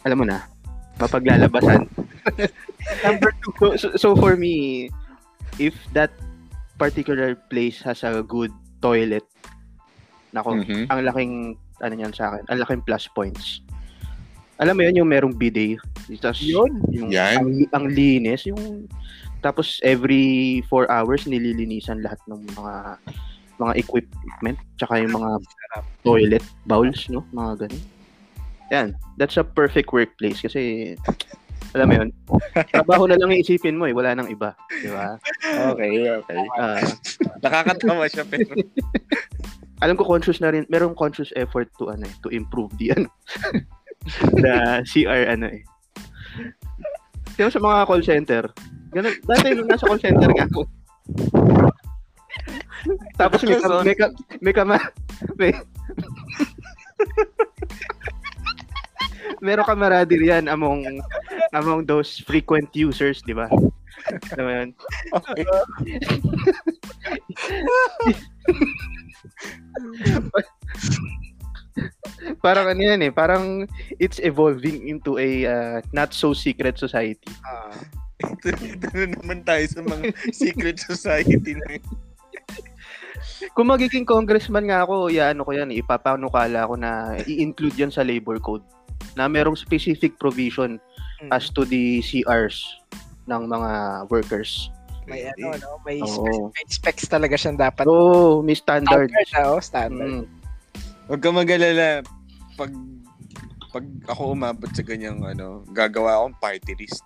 mapaglalabasan. Number two. So, for me, if that particular place has a good toilet, nako, ang laking, ano yan sa akin, ang laking plus points. Alam mo yun, yung merong bidet. Tapos, yung ang linis. Yung, tapos, every 4 hours, nililinisan lahat ng mga equipment. Tsaka yung mga toilet bowls, no? Mga ganun. Yan. That's a perfect workplace. Kasi, alam mo yun, trabaho na lang iisipin mo eh. Wala nang iba. Di ba? Okay. Nakakatawa siya, pero... Alam ko, conscious na rin. Merong conscious effort to improve the ano. The CR ano eh. Kaya sa mga call center, ganun, dati nung nasa call center nga ako. Tapos merong camaraderie yan among those frequent users, di ba? Ano ba yun? Okay. Parang ano yan eh, parang it's evolving into a not so secret society. Ito na naman tayo sa mga secret society na. Kung magiging congressman nga ako, ipapanukala ko na i-include yan sa labor code na merong specific provision as to the CRs ng mga workers. May ano, no? May specs talaga siyang dapat. Oo, may standard. Standard. Huwag ka mag-alala, pag ako umabot sa ganyang ano, gagawa akong party list.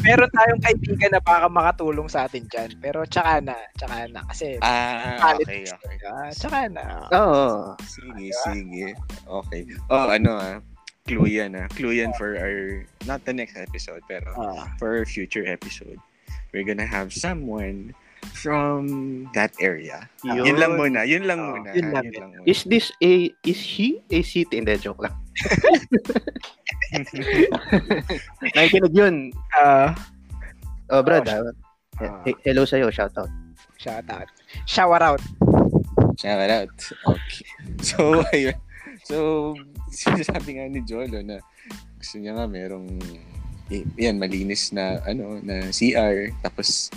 Meron tayong kaibigan na baka makatulong sa atin dyan. Pero tsaka na. Kasi, okay. Tsaka na. Oo. Sige. Okay. Clue yan ah. Clue yan for our, not the next episode, pero for future episode. We're gonna have someone from that area. Yun lang muna. Is he a city? Hindi, joke lang. Nakikinig yun. Brad. Hello sa'yo, shout out. Okay. So, ayun. So, sinasabi nga ni Jolo na gusto niya nga merong malinis na na CR, tapos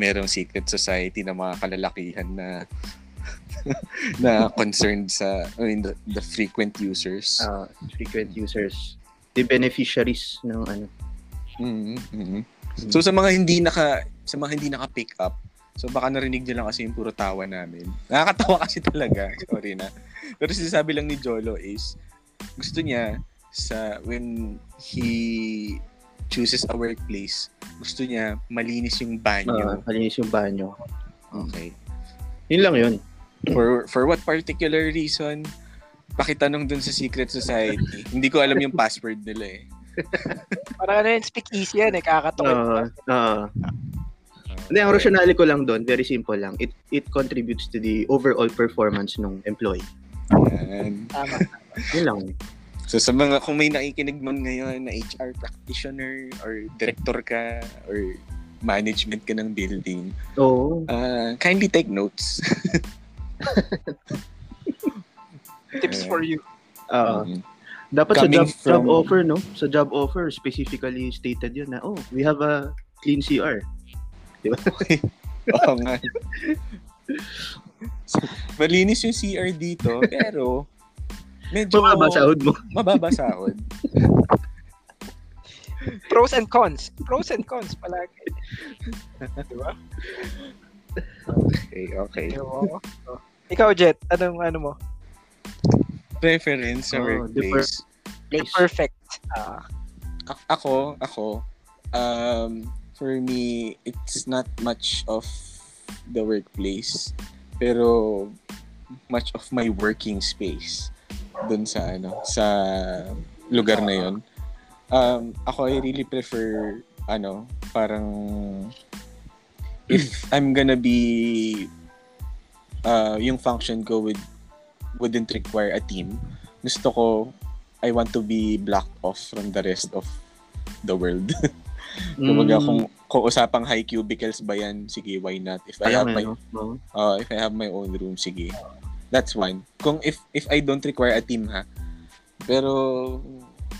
merong secret society na mga kalalakihan na concerned sa the frequent users. The beneficiaries ng ano. So sa mga hindi naka pick up. So baka narinig niyo lang kasi yung puro tawa namin. Nakakatawa kasi talaga, sorry na. Pero sinasabi lang ni Jolo is gusto niya sa when he chooses a workplace, gusto niya malinis yung banyo. Okay. Yun lang yun. For what particular reason, pakitanong dun sa secret society. Hindi ko alam yung password nila eh. Parang speak easy yan eh. Kakatawa. Ang rationale ko lang dun, very simple lang. It contributes to the overall performance ng employee. Tama. Yun lang. So sa mga, kung may nakikinig man ngayon na HR practitioner or director ka or management ka ng building, kindly take notes. Tips for you. Dapat coming sa job offer, no? Sa job offer, specifically stated yun na, we have a clean CR. Di ba? Oo nga. So, malinis yung CR dito, pero medyo mababa sahod mo. Pros and cons. Pros and cons palagi. Diba? Okay, okay. Diba? Ikaw, Jet, anong ano mo? Preference sa workplace. The perfect. Ako, for me, it's not much of the workplace, pero much of my working space dun sa ano, sa lugar na yon. Ako, I really prefer ano, parang if I'm gonna be yung function ko wouldn't require a team. Gusto ko, I want to be blocked off from the rest of the world. Kumbaga, kung usapang high cubicles ba yan, sige, why not? If I have my own room, sige. That's one. Kung if I don't require a team, ha. Pero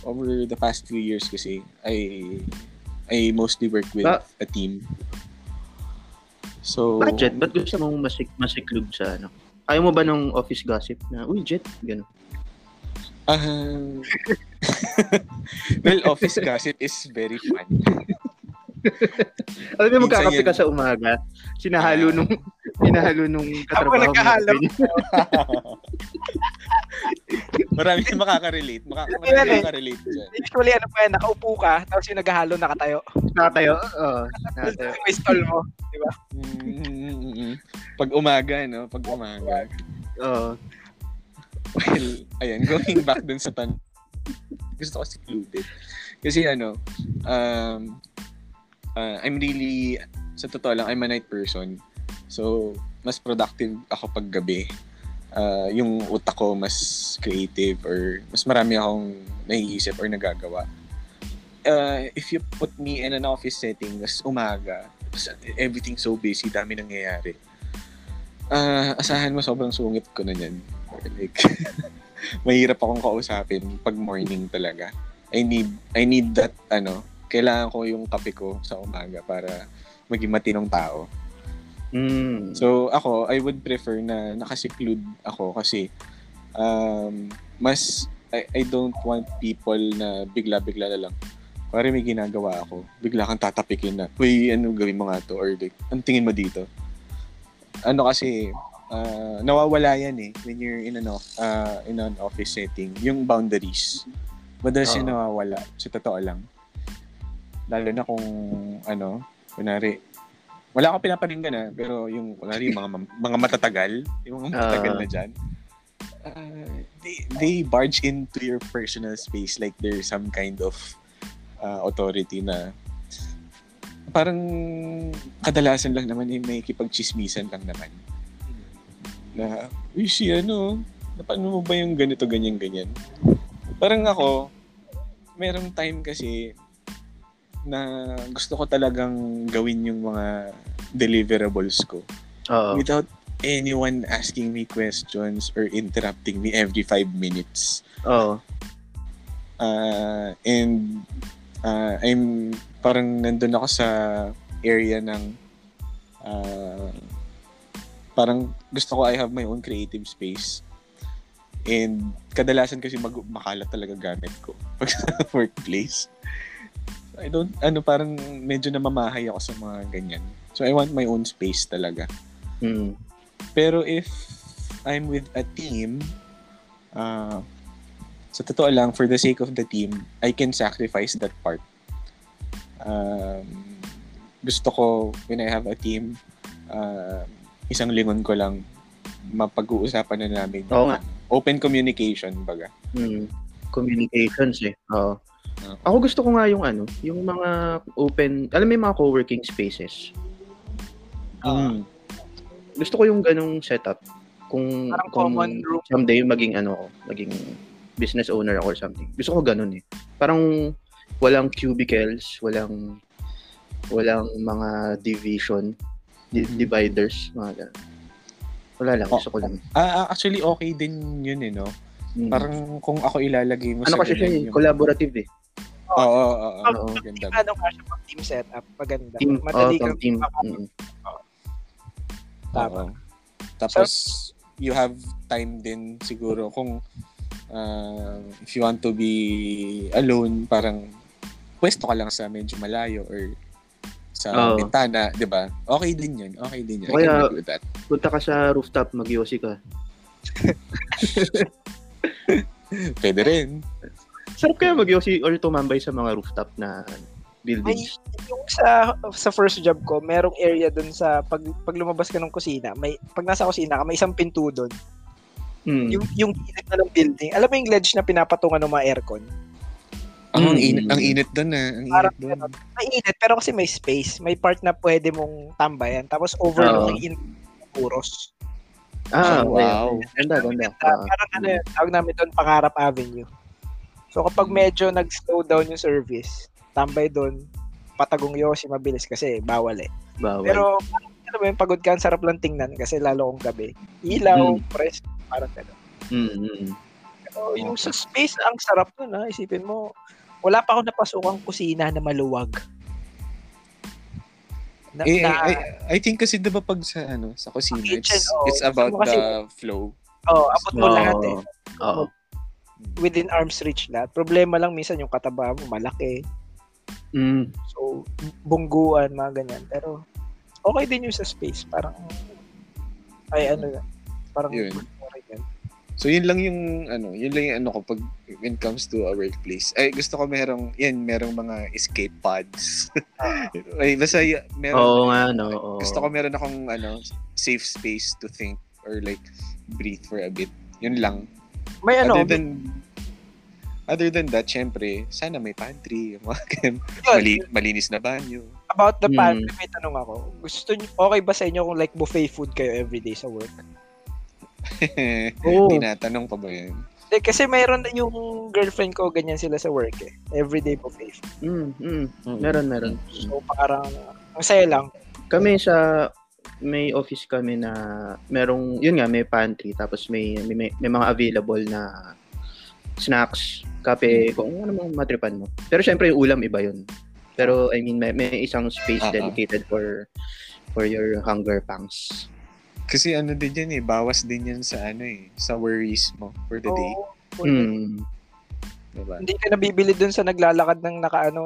over the past few years kasi, I mostly work with a team. So, Jet, ba't gusto mong masiklub sa ano? Ayaw mo ba ng office gossip na, uy, Jet, gano'n? Well, office gossip is very fun. Alam mo, magkakape ka sa umaga, sinahalo nung katrabaho mo. Marami din makakarelate. Makakarelate dyan. Actually, ano pa yan, nakaupo ka, tapos yung naghahalo, nakatayo. Nakatayo. Yung stall mo, di ba? Pag umaga, no? Pag umaga. Oo. Well, ayan, going back dun sa tanong. Gusto ko secluded. Kasi ano, I'm really, sa totoo lang, I'm a night person. So, mas productive ako pag gabi. Yung utak ko mas creative or mas marami akong naiisip or nagagawa. If you put me in an office setting, mas umaga, everything so busy, dami nangyayari. Asahan mo sobrang sungit ko na yan. Like, mahirap akong kausapin pag morning talaga. I need that, ano, kailangan ko yung kape ko sa umaga para maging matinong tao. So ako, I would prefer na nakasiklude ako kasi mas I don't want people na bigla-bigla na lang. Kasi may ginagawa ako, bigla kang tatapikin na, uy, ano gawin mo nga to? Or like, anong tingin mo dito? Ano kasi, nawawala yan eh when you're in an office setting. Yung boundaries, madalas yan nawawala, sa totoo lang. Lalo na kung, ano, kunwari, wala akong pinaparinggan na, pero yung mga matatagal, yung mga matatagal na dyan, they barge into your personal space like there's some kind of authority na parang kadalasan lang naman eh, may kipag-chismisan lang naman. Na, uy, si ano, paano mo ba yung ganito, ganyan, ganyan? Parang ako, merong time kasi na gusto ko talagang gawin yung mga deliverables ko without anyone asking me questions or interrupting me every 5 minutes. And I'm parang nandun ako sa area ng parang gusto ko I have my own creative space. And kadalasan kasi makalat talaga gamit ko pag sa workplace. I don't, ano, parang medyo namamahay ako sa mga ganyan. So, I want my own space talaga. Pero if I'm with a team, sa totoo lang, for the sake of the team, I can sacrifice that part. Gusto ko, when I have a team, isang lingon ko lang, mapag-uusapan na namin. Oo nga. Open communication, baga. Communications eh. Oo. Ako gusto ko nga yung ano, yung mga open, alam mo yung mga co-working spaces. Gusto ko yung ganung setup. Kung common room. Someday maging ano ako, maging business owner ako or something. Gusto ko ganun eh. Parang walang cubicles, walang mga division, dividers, mga ganun. Wala lang, gusto ko lang. Actually okay din yun eh, no? Parang kung ako ilalagay mo ano sa kasi collaborative eh. Oo, ganda. Ano kasi pag team setup, maganda. Madali kang team. Tama. Tapos you have time din siguro kung if you want to be alone, parang pwesto ka lang sa medyo malayo or sa bintana, di ba? Okay din yun. Okay din yun. Okay, I can agree with that. Punta ka sa rooftop, mag-yosi ka. Pwede rin. Sarap kaya mag-yosi or tumambay sa mga rooftop na buildings? Ay, yung sa first job ko, merong area dun sa pag lumabas ka ng kusina, may, pag nasa kusina ka, may isang pinto dun. Hmm. Yung init na ng building. Alam mo yung ledge na pinapatungan ng mga aircon? Ang init doon eh. Ang init pero kasi may space. May part na pwede mong tambayan. Tapos overlooking ng Cuross. Ah, so, wow. Ganda. Parang tawag namin doon Pangarap Avenue. So kapag medyo nag-slow down yung service, tambay doon, patagong yosi mabilis kasi bawal eh. Pero alam mo yung pagod ka, sarap lang tingnan kasi lalo kong gabi. Ilaw, press, parang gano'n. So, yung sa space, ang sarap nun ha. Isipin mo, wala pa ako napasukang kusina na maluwag. I think kasi diba pag sa, sa kusina, kitchen, it's about kasi, the flow. Abot mo lahat eh. Within arm's reach lahat. Problema lang minsan yung kataba mo, malaki. So, bungguan, mga ganyan. Pero, okay din yung sa space. Parang, parang yun. So yun lang yung ko pag when it comes to a workplace. Ay gusto ko merong mga escape pods. Ay basta meron. Gusto ko meron akong safe space to think or like breathe for a bit. Yun lang. May other than that, syempre, sana may pantry, malinis na banyo. About the pantry, may tanong ako. Okay ba sa inyo kung like buffet food kayo everyday sa work? Tinatanong pa ba yun? De, kasi mayroon yung girlfriend ko, ganyan sila sa work eh. Everyday buffet. Meron. So parang, ang saya lang. Kami sa, may office kami na, merong, yun nga, may pantry, tapos may mga available na snacks, kape, kung ano mang matripan mo. Pero syempre yung ulam, iba yun. Pero I mean, may isang space dedicated for your hunger pangs. Kasi din yan eh, bawas din yan sa sa worries mo for the day. Diba? Hindi ka nabibili dun sa naglalakad ng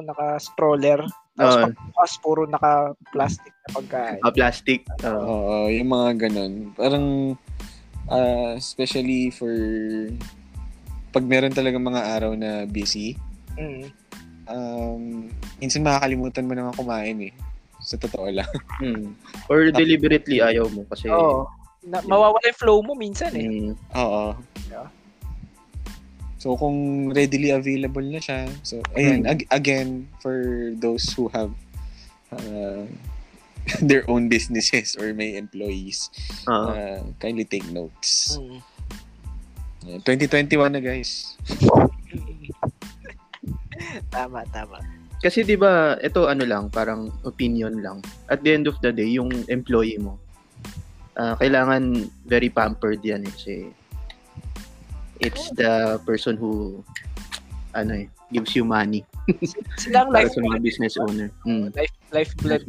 naka-stroller. Tapos puro naka-plastic na pagkain. Plastic. Yung mga ganun. Parang, especially for, pag meron talaga mga araw na busy, minsan makakalimutan mo naman kumain eh. Sa totoo lang. Or deliberately ayaw mo kasi mawawala yung flow mo minsan eh. Yeah. So kung readily available na siya, so ayan, again for those who have their own businesses or may employees, kindly take notes. 2021 na guys. Tama. Kasi 'di ba, ito lang, parang opinion lang. At the end of the day, yung employee mo kailangan very pampered 'yan kasi it's the person who gives you money. Silang life ng business owner. Lifeblood.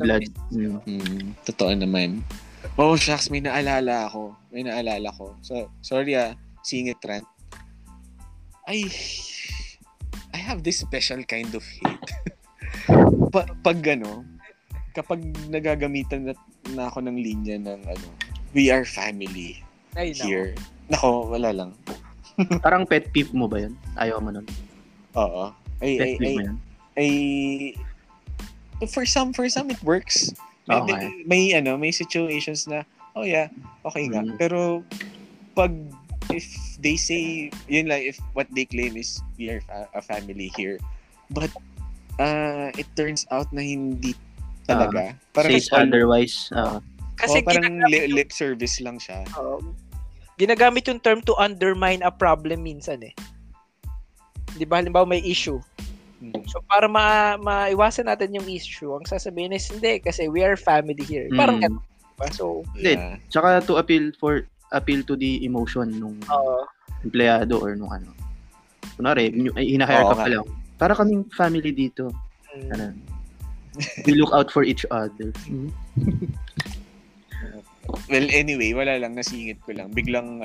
Totoo naman. Oh, shucks, may naalala ko. So, sorry seeing it rant. I have this special kind of hate. Pag kapag nagagamitan na ako ng linya ng we are family here. Nako, wala lang. Parang pet peeve mo ba yun? Ayaw mo nun? Oo. Pet peeve mo yun? For some it works. May situations na, okay nga. Pero, pag if they say, yun lang, if what they claim is we are a family here. But, it turns out na hindi talaga. Parang says otherwise. Kasi parang lip service lang siya. Ginagamit yung term to undermine a problem minsan eh. Di ba, halimbawa may issue. So, para maiwasan natin yung issue, ang sasabihin is, hindi, kasi we are family here. Parang ganun. Diba? So, tsaka to appeal to the emotion nung empleyado or nung ano. Kunwari, hinahire ka lang. Para kaming family dito. We look out for each other. Well, anyway, wala lang. Nasingit ko lang. Biglang,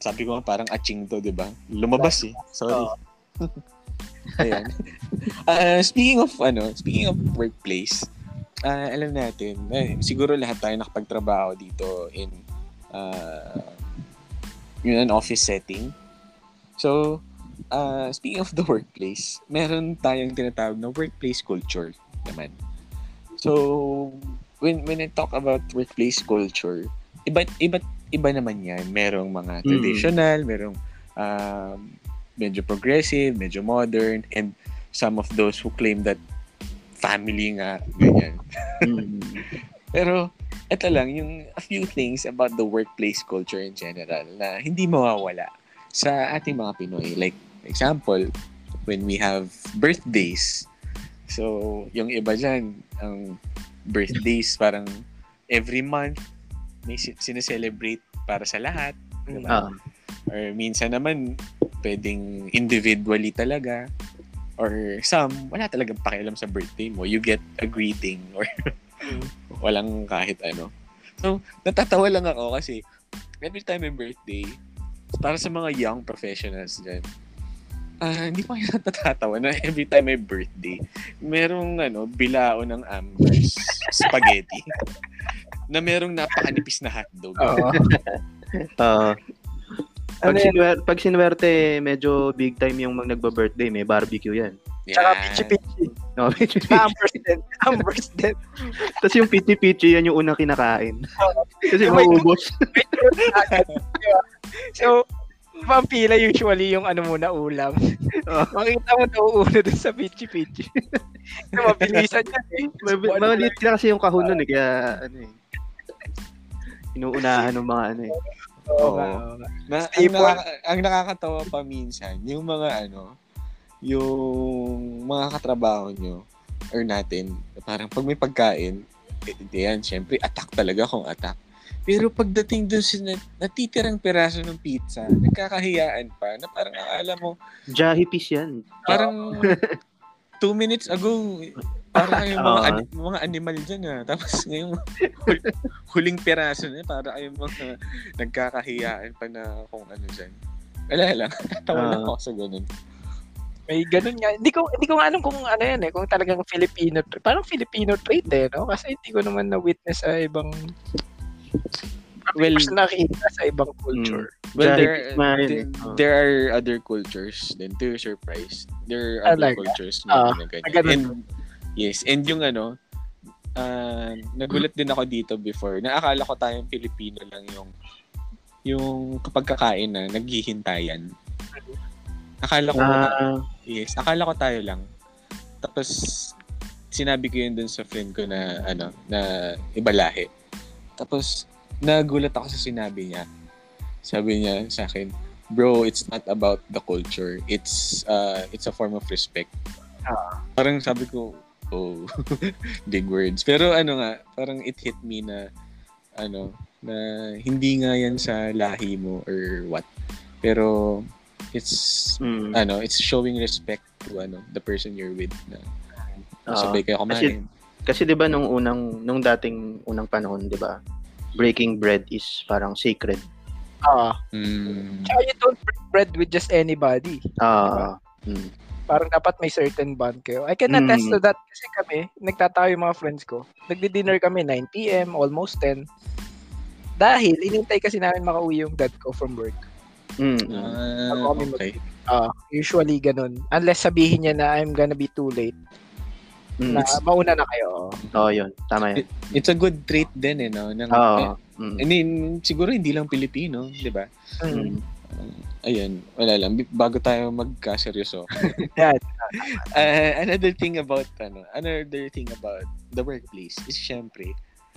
sabi ko parang aching to, diba? Lumabas eh. Sorry. Ayan. Speaking of workplace, alam natin, siguro lahat tayo nakapagtrabaho dito in an office setting. So, speaking of the workplace, meron tayong tinatawag na workplace culture naman. So, when I talk about workplace culture, iba naman yan. Merong mga traditional, merong medyo progressive, medyo modern, and some of those who claim that family nga, ganyan. Pero, eto lang, yung a few things about the workplace culture in general na hindi mawawala sa ating mga Pinoy. Like, example, when we have birthdays, so, yung iba dyan, ang birthdays, parang every month, may sineselebrate para sa lahat. Diba? Or minsan naman, pwedeng individually talaga. Or some, wala talagang pakialam sa birthday mo. You get a greeting or walang kahit ano. So, natatawa lang ako kasi every time yung birthday, para sa mga young professionals dyan, hindi pa kayo natatawa na every time may birthday, merong bilao ng Amber's spaghetti na merong napakanipis na hotdog. Pag sinuwerte, medyo big time yung mga nagba-birthday, may barbecue yan. Yeah. Tsaka pichi-pichi. No, pichi-pichi. Amber's dead. Tapos yung pichi-pichi, yan yung unang kinakain. Kasi maubos. So, pampila usually yung muna ulam. Makikita mo nauuna dun sa pichi-pichi. Mabilisan yan eh. Maliit na kasi yung kahon nun eh. Kaya inuunahan ng mga ang nakakatawa pa minsan, yung mga yung mga katrabaho nyo or natin, parang pag may pagkain, yan, syempre, attack talaga kung attack. Pero pagdating doon sa natitirang piraso ng pizza, nagkakahiyaan pa na parang alam mo... Jahi piece yan. Parang 2 minutes ago, parang kayong mga animal dyan ha. Tapos ngayong huling piraso na, parang kayong mga nagkakahiyaan pa na kung ano dyan. Wala lang. Tawa lang ako sa ganun. May ganun nga. Hindi ko nga alam kung ano yan eh. Kung talagang Filipino trait. Parang Filipino trait eh, no? Kasi hindi ko naman na-witness sa ibang... Well, nakikita sa ibang culture. Well, there are other cultures. Then, to your surprise, there are other cultures na ganyan. And yung nagulat din ako dito before. Naakala ko tayong Pilipino lang yung kapag kakain na naghihintayan. Akala ko tayo lang. Tapos sinabi ko yun dun sa friend ko na na ibalahe. Tapos, nagulat ako sa sinabi niya. Sabi niya sa akin, bro, it's not about the culture. It's a form of respect. Parang sabi ko, oh, big words. Pero parang it hit me na, na hindi nga yan sa lahi mo or what. Pero, it's showing respect to the person you're with. Na, sabay kayo kumain. Kasi 'di ba nung dating unang panahon, 'di ba? Breaking bread is parang sacred. You don't break bread with just anybody. Diba? Parang dapat may certain bond kayo. I can attest to that kasi kami, nagtatawa yung mga friends ko. Nagdi-dinner kami 9 PM, almost 10. Dahil inintay kasi namin makauwi yung dad ko from work. Usually ganun. Unless sabihin niya na I'm gonna be too late. Na mauna na kayo. Oo, yun. Tama yan. It's a good trait din, I mean, siguro hindi lang Pilipino, di ba? Ayun, wala lang. Bago tayo magkaseryoso. Another thing about the workplace is syempre,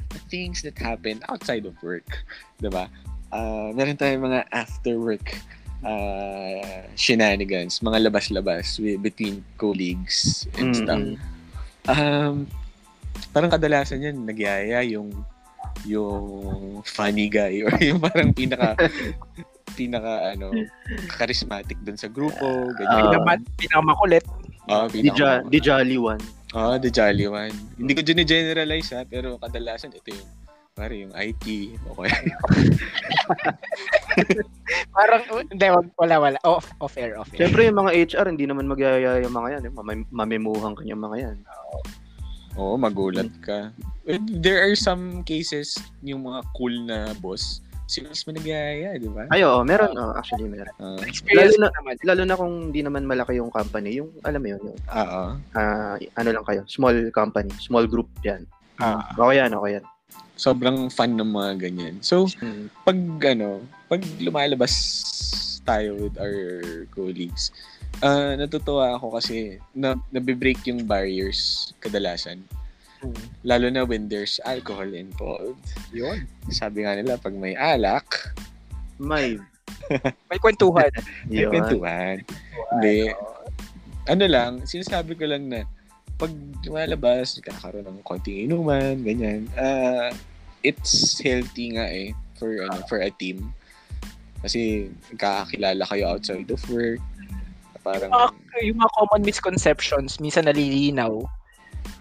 the things that happen outside of work. Di ba? Meron tayong mga after-work shenanigans, mga labas-labas between colleagues and stuff. Parang kadalasan yan nagyaya yung funny guy or yung parang pinaka charismatic dun sa grupo, ganyan. Pinakamakulit. The jolly one. Hindi ko din generalize pero kadalasan ito yung pare yung IT o kaya parang hindi, wala off air. Siyempre yung mga HR hindi naman magyayaya yung mga yan, mamemuhang kanyang mga yan. Oo, magulat ka. There are some cases yung mga cool na boss, sila mismo nagyayaya, di ba? Ay, oo, meron. Actually, meron. Lalo na kung hindi naman malaki yung company, yung alam mo yun, yung ano lang kayo, small company, small group yan. Okay yan. Sobrang fun ng mga ganyan. So, pag lumalabas tayo with our colleagues, natutuwa ako kasi nabibreak yung barriers kadalasan. Lalo na when there's alcohol involved. Yun. Sabi nga nila, pag may alak, may kwentuhan. Hindi. Ano lang, sinasabi ko lang na pag lumalabas, nagkakaroon ng konting inuman, ganyan. It's healthy nga for a team. Kasi kakakilala kayo outside of work. Parang yung mga common misconceptions minsan nalilinaw.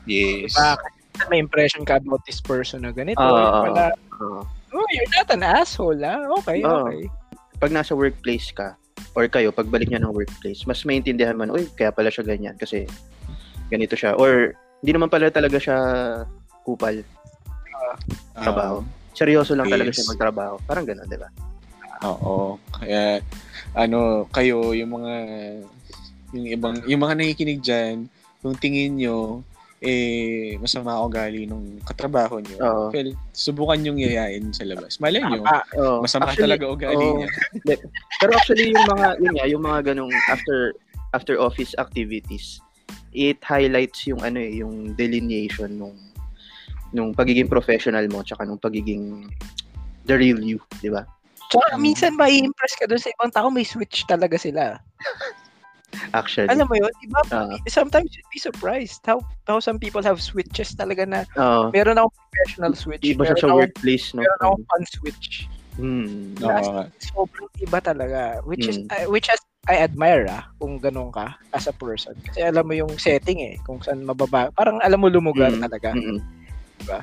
Yes. Diba? May impression ka about this person na ganito. You're not an asshole, ha? Okay. Pag nasa workplace ka, or kayo, pagbalik niya ng workplace, mas maintindihan man, kaya pala siya ganyan kasi ganito siya. Or, hindi naman pala talaga siya kupal. Trabaho. Seryoso lang talaga siya magtrabaho. Parang gano'n, diba? Oo. Kaya, kayo, yung mga nakikinig dyan, kung tingin nyo, masama ugali nung katrabaho nyo, well, subukan nyong yayain sa labas. Malay nyo, masama actually, talaga ugali niya. Pero actually, yung mga ganong after office activities, it highlights yung delineation nung pagiging professional mo tsaka nung pagiging the real you, di ba? Tsaka minsan mai-impress ka doon sa ibang tao, may switch talaga sila. Actually. Alam mo yun, diba? Sometimes you'd be surprised how some people have switches talaga na meron akong professional switch. Iba siya sa workplace, no? Meron akong fun switch. Sobrang iba talaga. Which I admire kung ganun ka as a person. Kasi alam mo yung setting kung saan mababa. Parang alam mo lumugar talaga. Diba?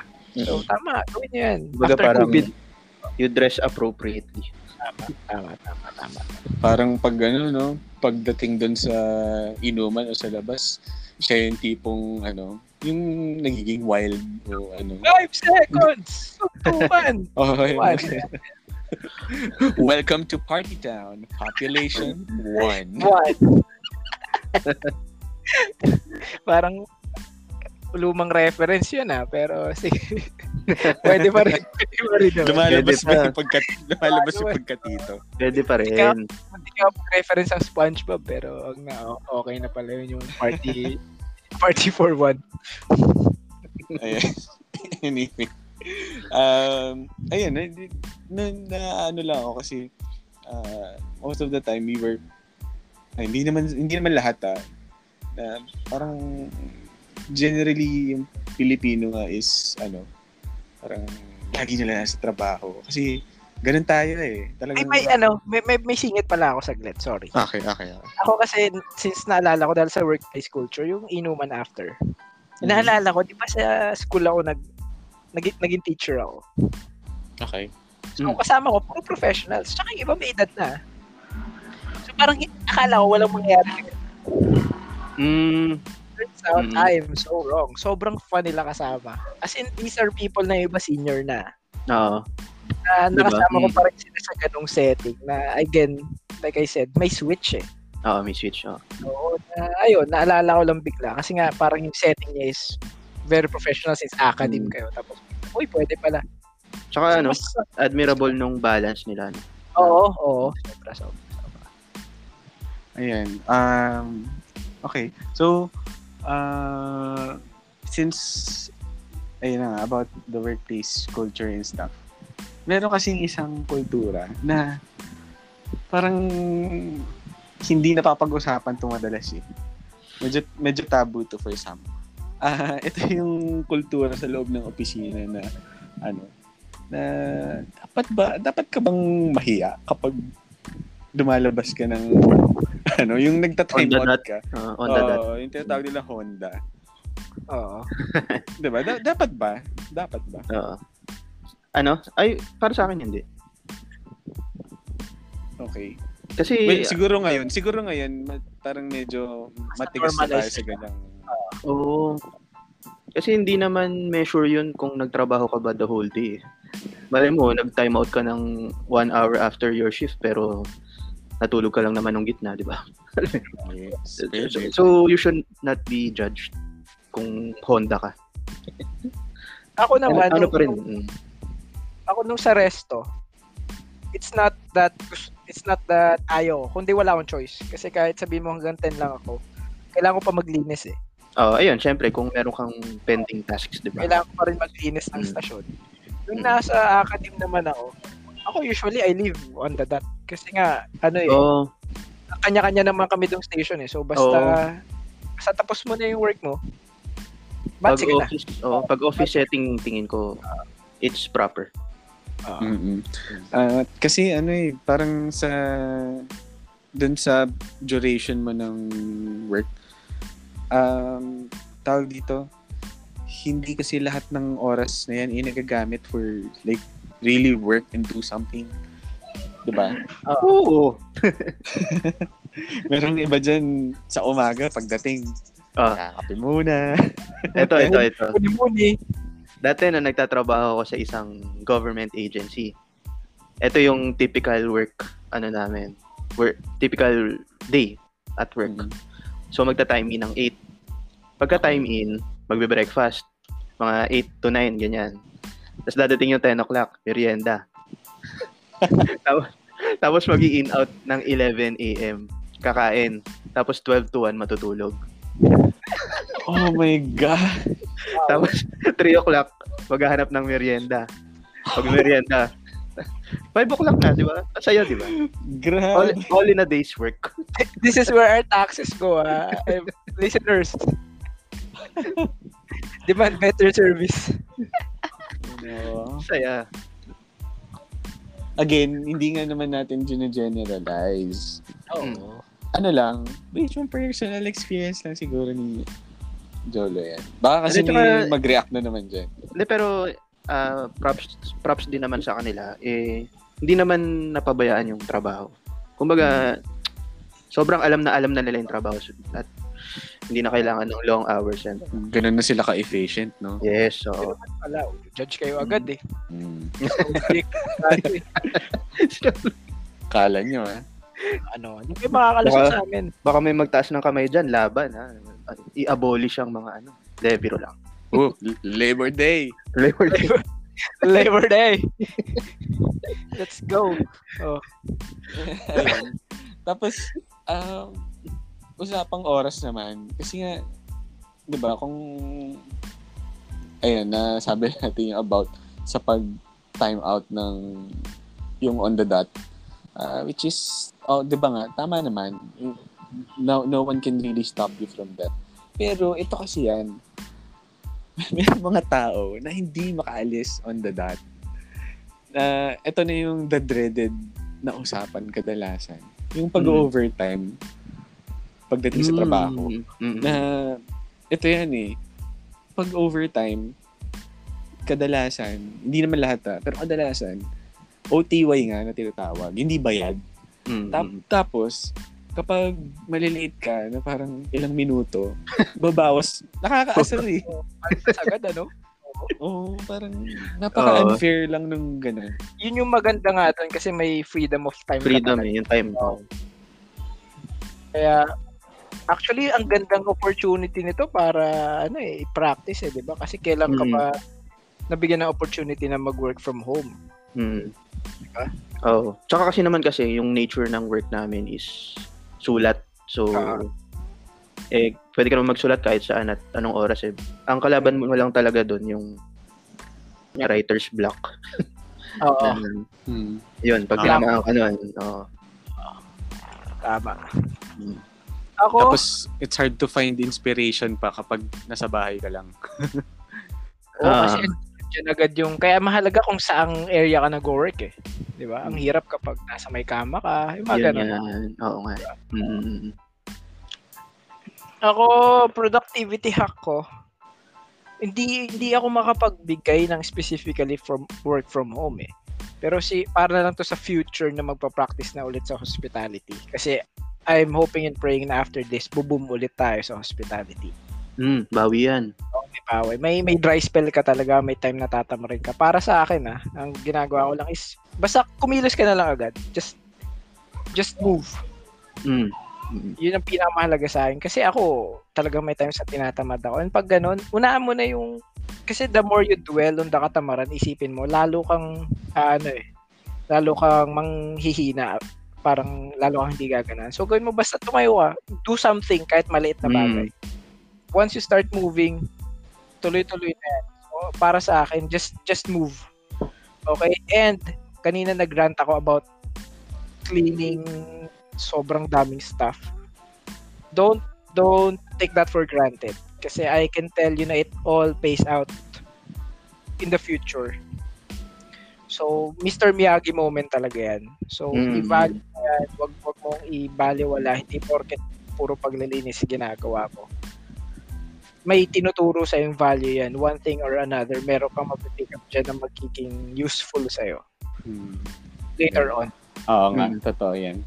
So tama, gawin nyo yan. Baga after COVID, you dress appropriately. Tama. Parang pag no? Pagdating doon sa inuman o sa labas, siya yung tipong, yung nagiging wild o 5 seconds! Tuman! Okay. Welcome to Party Town, population 1. Parang lumang reference yun pero sige. Pwede pa rin. Lumalabas yung pagkatito. Pwede pa rin. Hindi ka reference ang SpongeBob, pero okay na pala yun yung party for one. Ayan. Anyway. Ayan. Lang ako kasi most of the time we were hindi naman lahat parang generally yung Pilipino nga is parang lagi nila nasa trabaho. Kasi ganun tayo Talagang may singit pala ako saglit. Sorry. Okay. Ako kasi, since naalala ko dahil sa workplace culture, yung inuman after. Naalala ko, di ba sa school ako naging teacher ako. Okay. So, kasama ko, puro professionals. Tsaka yung iba may edad na. So, parang akala ko walang mangyari. Turns out, I am so wrong. Sobrang fun nila kasama. As in, these are people na iba senior na. Oo. Nakasama ko parang sila sa ganung setting na, again, like I said, may switch may switch. Oo. Naalala ko lang bigla. Kasi nga, parang yung setting niya is very professional since academic kayo. Tapos, pwede pala. Tsaka, admirable nung balance nila. Oo. Sobra. Ayan. Okay. So, since about the workplace culture and stuff, meron kasing isang kultura na parang hindi napapag-usapan ito madalas medyo tabu to for some. Ito yung kultura sa loob ng opisina na na dapat ka bang mahiya kapag dumalabas ka ng yung nagta-timeout ka. Yung tinatawag nila Honda. Oo. Diba? Dapat ba? Oo. Ano? Ay, para sa akin hindi. Okay. Kasi wait, siguro ngayon parang medyo matigas na tayo sa ganang. Oo. Kasi hindi naman measure yun kung nagtrabaho ka ba the whole day. Malay mo, nag-time out ka ng 1 hour after your shift pero natulog ka lang naman ng gitna, di ba? Yes. So, you should not be judged kung Honda ka. Ako naman, ano pa rin? Ako nung sa resto, it's not that ayaw, kundi wala akong choice. Kasi kahit sabihin mo hanggang 10 lang ako, kailangan ko pa maglinis eh. Oh, ayun, syempre kung meron kang pending tasks, di ba? Kailangan ko pa rin maglinis ng stasyon. Nung nasa academe naman ako usually I live on the dot. Kasi nga, kanya-kanya naman kami dong station eh. So basta tapos mo na yung work mo, matching na. Pag office setting, tingin ko, it's proper. Kasi parang sa, dun sa duration mo ng work, tawag dito, hindi kasi lahat ng oras na yan nagagamit for like really work and do something, diba? Oo. Merong iba dyan sa umaga pagdating kape muna. Ito dati na nagtatrabaho ako sa isang government agency, ito yung typical work namin, typical day at work. So magta-time in ng 8. Pagka time in, magbe-breakfast mga 8 to 9 ganyan. Tapos dadating yung 10 o'clock, merienda. Tapos magi-in out ng 11 AM, kakain. Tapos 12 to 1 matutulog. Oh my god. Tapos 3 o'clock maghahanap ng merienda. Pag merienda, 5 o'clock na, di ba? Saya, di ba? Grabe. All in a day's work. This is where our taxes go, listeners. Demand better service. No. Saya. Again, hindi nga naman natin generalize. Oo. Ano lang, based on personal experience lang siguro ni Jolo yan. Baka kasi may mag-react na naman dyan. Hindi, pero props din naman sa kanila eh, hindi naman napabayaan yung trabaho. Kumbaga sobrang alam na nila yung trabaho at hindi na kailangan ng long hours yan. Ganun na sila ka-efficient, no? Yes, so pala, judge kayo agad eh. Kala nyo hindi kayo makakalusot sa amin. Baka may magtaas ng kamay dyan, laban ha? I-abolish ang mga biro lang. Oh, Labor Day. Let's go. Oh. Tapos, usapang oras naman. Kasi nga, di ba, kung, sabi natin yung about sa pag-time out ng yung on the dot, which is, di ba nga, tama naman. No one can really stop you from that. Pero ito kasi yan, may mga tao na hindi makaalis on the dot. Ito na yung the dreaded na usapan kadalasan. Yung pag-overtime pagdating sa trabaho. Na ito yan pag-overtime kadalasan, hindi naman lahat pero kadalasan OTY nga na tinatawag, hindi bayad. Tapos kapag maliliit ka na parang ilang minuto, babawas. Nakakaasar eh. Agad, Oo, parang napaka-unfair lang nung gano'n. Yun yung maganda nga doon kasi may freedom of time. Freedom yung time. Kaya, actually, ang gandang opportunity nito para i-practice di ba? Kasi kailan ka pa nabigyan ng opportunity na mag-work from home. Diba? Oo. Tsaka kasi yung nature ng work namin is sulat. So, pwede ka naman magsulat kahit saan at anong oras eh. Ang kalaban mo lang talaga doon yung writer's block. Oo. Yun, pag tama Tama. Ako? Tapos, it's hard to find inspiration pa kapag nasa bahay ka lang. Kasi yun agad yung, kaya mahalaga kung saang area ka nag-work eh. Di ba? Ang hirap kapag nasa may kama ka, yung mga ganun. Oo nga. Diba? Ako, productivity hack ko hindi ako makapagbigay ng specifically from work from home eh. Pero para lang to sa future na magpa-practice na ulit sa hospitality. Kasi I'm hoping and praying na after this, boom ulit tayo sa hospitality. Bawi yan. Okay, bawi. May dry spell ka talaga, may time na tatamarin ka. Para sa akin ang ginagawa ko lang is, basta kumilos ka na lang agad. Just move. Yun ang pinakamahalaga sa akin. Kasi ako, talagang may times na tinatamad ako. And pag ganun, unaan mo na yung... Kasi the more you dwell on the katamaran, isipin mo, lalo kang, lalo kang manghihina. Parang lalo kang hindi gaganaan. So, gawin mo, basta tumayo ka, do something, kahit maliit na bagay. Once you start moving, tuloy-tuloy na yan. So, para sa akin, just move. Okay? And, kanina nag-rant ako about cleaning sobrang daming stuff. Don't take that for granted. Kasi I can tell you na it all pays out in the future. So, Mr. Miyagi moment talaga yan. So, i-value yan. Wag mong i-baliwala. Hindi porket puro paglilinis ginagawa mo. May tinuturo sa yung value yan. One thing or another, meron kang mapipick up dyan na magiging useful sa'yo. Later on. Oo nga, totoo yan.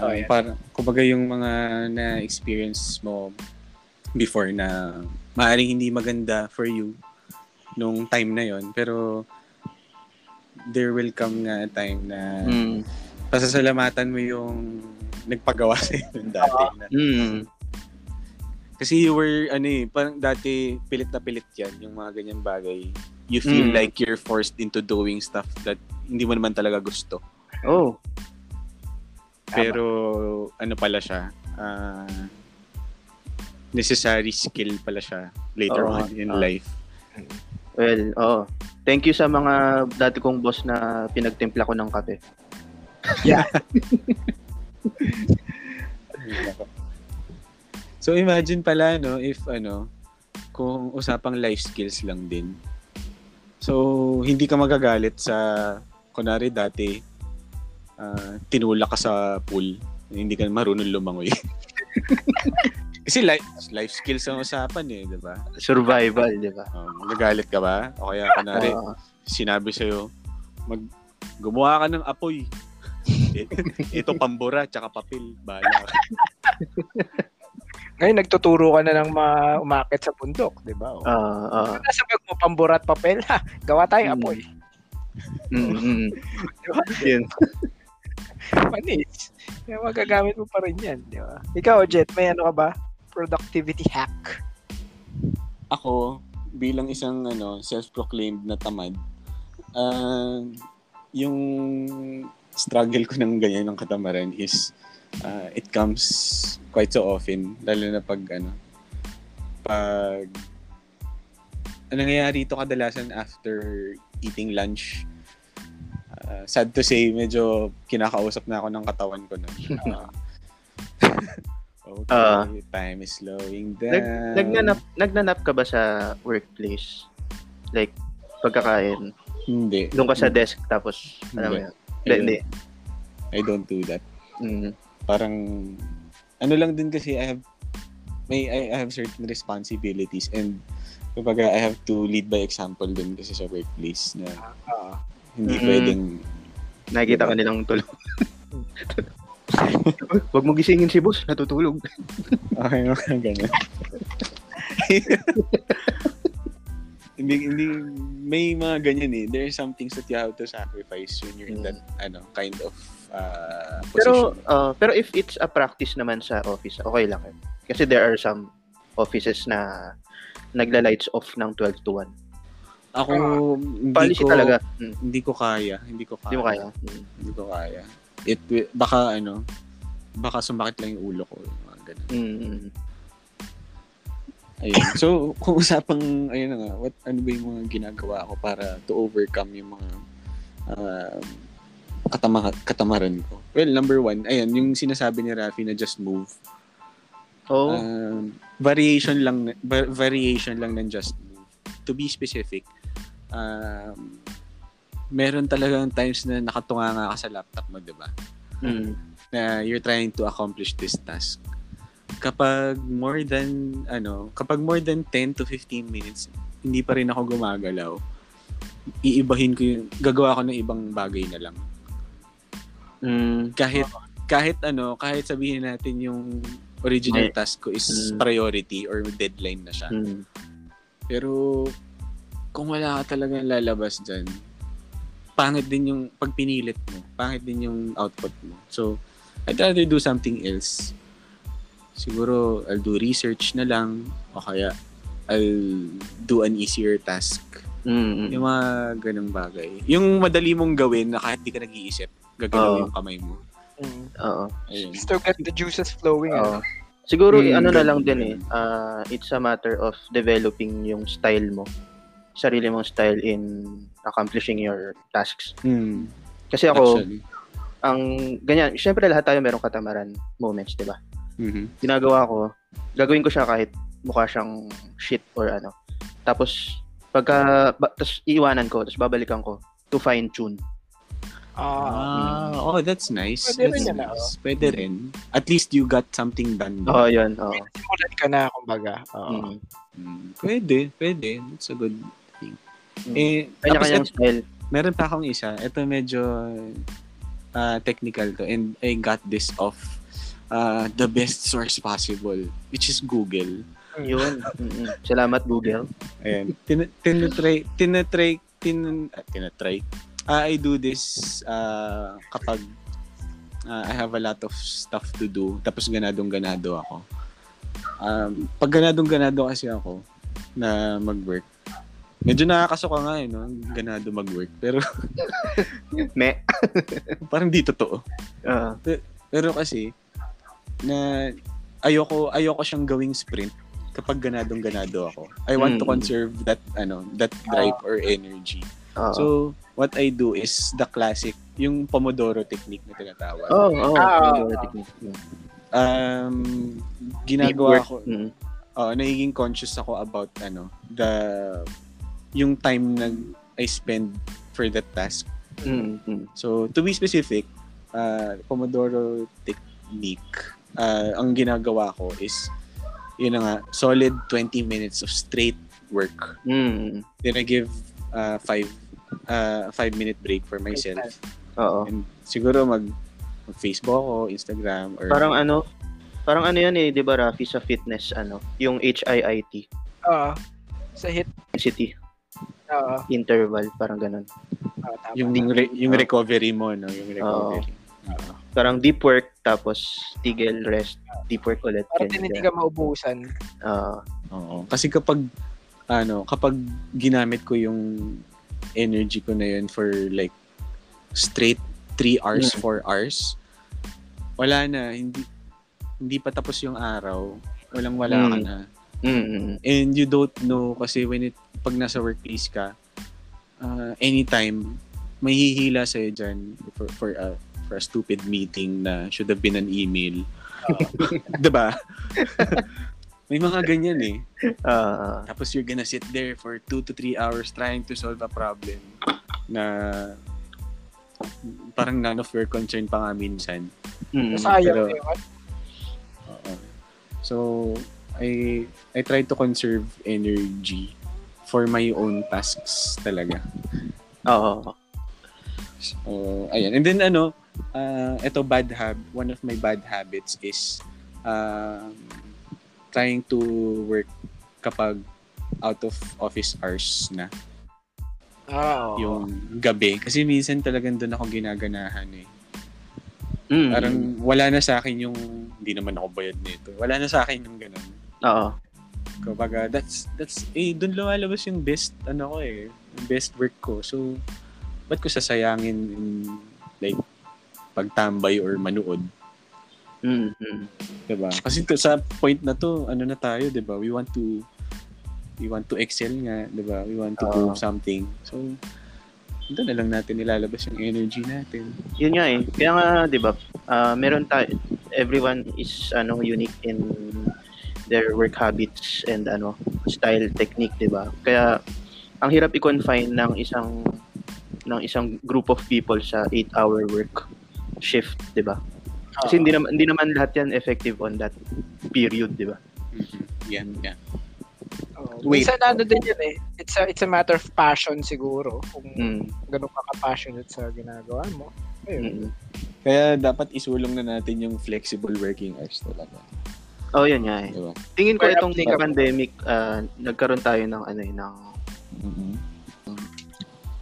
Yes. Kumbaga yung mga na-experience mo before na maaaring hindi maganda for you nung time na yon, pero there will come nga a time na pasasalamatan mo yung nagpagawa sa'yo yung dati. Kasi you were, parang dati pilit na pilit yan, yung mga ganyang bagay. You feel like you're forced into doing stuff that hindi mo naman talaga gusto. Oh. Pero ano pala siya, necessary skill pala siya later on in life. Well, thank you sa mga dati kong boss na pinagtimpla ko ng kape. Yeah. So imagine pala if kung usapang life skills lang din. So hindi ka magagalit sa kunwari dati tinulak ka sa pool, hindi ka marunong lumangoy. Kasi life skills ang usapan di ba? Survival, di ba? Nagagalit ka ba? O kaya, kunwari, sinabi sa'yo, gumawa ka ng apoy. Ito pambura, tsaka papel. Bala. Ngayon, nagtuturo ka na ng umakit sa bundok, di ba? Nasa bag mo, pambura at papel, ha? Gawa tayong apoy. Di ba? Yan. Panis. Magagamit mo pa rin yan, di ba? Ikaw, Jet, may ano ka ba? Productivity hack. Ako, bilang isang self-proclaimed na tamad, yung struggle ko ng ganyan ng katamaran is it comes quite so often, lalo na pag ang nangyayari ito kadalasan after eating lunch. Sad to say, medyo kinakausap na ako ng katawan ko nun. Okay, time is slowing down. Nagnanap ka ba sa workplace? Like, pagkakain? Hindi. Doon ka sa desk tapos, hindi. I don't do that. Parang, lang din kasi, I have certain responsibilities and kapag I have to lead by example din kasi sa workplace na hindi pwedeng... Nakikita ka nilang tulog. Huwag mo gisingin si boss, natutulog. Okay, ganyan. hindi, may mga ganyan eh. There are some things that you have to sacrifice when you're in that kind of position. Pero if it's a practice naman sa office, okay lang. Kasi there are some offices na nagla-lights off ng 12 to 1. Ako, hindi ko kaya. Hindi ko kaya. Baka sumakit lang yung ulo ko. Ganun. Ayun. So, kung usapang, ano ba yung mga ginagawa ko para to overcome yung mga katamaran ko? Well, number one, ayan, yung sinasabi ni Rafi na just move. Oh. Variation lang ng just move. To be specific, meron talagang times na nakatunga nga ka sa laptop mo, diba? Na you're trying to accomplish this task. Kapag more than 10 to 15 minutes hindi pa rin ako gumagalaw, iibahin ko yung, gagawa ko ng ibang bagay na lang. Kahit sabihin natin yung original task ko is priority or deadline na siya. Pero kung wala ka talagang lalabas dyan, pangit din yung pagpinilit mo. Pangit din yung output mo. So, I'd rather do something else. Siguro, I'll do research na lang. O kaya, I'll do an easier task. Yung mga ganang bagay. Yung madali mong gawin na kahit di ka nag-iisip, gagalaw yung kamay mo. Oo. Just to get the juices flowing. Siguro, na lang din eh. It's a matter of developing yung style mo. Sarili mong style in accomplishing your tasks. Kasi ako, actually, ang ganyan, syempre lahat tayo merong katamaran moments, diba? Ginagawa ko, gagawin ko siya kahit mukha siyang shit or ano. Tapos, tapos iiwanan ko, tapos babalikan ko to fine-tune. Oh, that's nice. Pwede rin. At least you got something done. Oo, yun. Simulan ka na, kumbaga. Pwede. It's a good thing. Kanya-kanyang style. Meron pa akong isa. Ito medyo technical to. And I got this off the best source possible, which is Google. Yun. Salamat, Google. Ayan. Tinatry. I do this kapag I have a lot of stuff to do, tapos ganadong-ganado ako. Pag ganadong-ganado kasi ako na mag-work, medyo nakakasuka nga eh, no? Ganado mag-work, pero parang di totoo. Pero kasi na ayoko siyang gawing sprint kapag ganadong-ganado ako. I want to conserve that drive or energy. So what I do is the classic, yung Pomodoro technique na tinatawag. Pomodoro technique. Ginagawa ko, nagiging conscious ako about yung time na I spend for that task. So to be specific, Pomodoro technique, ang ginagawa ko is yun na nga, solid 20 minutes of straight work. Then I give 5-minute break for myself. And siguro mag Facebook o Instagram or parang ano yan eh, 'di ba Rafi, sa fitness yung HIIT. Sa intensity. Interval, parang ganun. Yung recovery mo, no, yung recovery. Parang deep work tapos tigil, rest, deep work ulit. Para hindi ka maubusan. Kasi kapag ginamit ko yung energy ko na yun for like straight 3 hours, 4 hours, wala na, hindi pa tapos yung araw, walang-wala ka na. And you don't know kasi pag nasa workplace ka, anytime may hihila sa'yo dyan for a stupid meeting na should have been an email. Diba? May mga ganyan eh. Tapos you're gonna sit there for 2 to 3 hours trying to solve a problem na parang none of your concern pa nga minsan. Pero, so, I try to conserve energy for my own tasks talaga. So, ayan. And then ito one of my bad habits is trying to work kapag out of office hours na. Yung gabi. Kasi minsan talagang doon ako ginaganahan eh. Parang wala na sa akin yung, hindi naman ako bayad nito. Wala na sa akin yung ganun. Kapag that's doon lumalabas yung best best work ko. So ba't ko sasayangin like pagtambay or manood? Diba? Kasi sa point na to, na tayo, diba? We want to excel nga, diba? We want to prove something. So, doon na lang natin nilalabas yung energy natin. Yun nga eh. Kaya nga, diba? Meron tayo, everyone is unique in their work habits and style, technique, diba? Kaya, ang hirap i-confine ng isang group of people sa 8-hour work shift, diba? Kasi hindi naman lahat yan effective on that period, di ba? Yan. wait. Minsan ano din yun eh. It's a matter of passion siguro. Kung ganun ka ka-passionate sa ginagawa mo. Ayun. Kaya dapat isulong na natin yung flexible working hours talaga. Oh, yun nga eh. Diba? Tingin ko itong pandemic, nagkaroon tayo ng ano yun, ng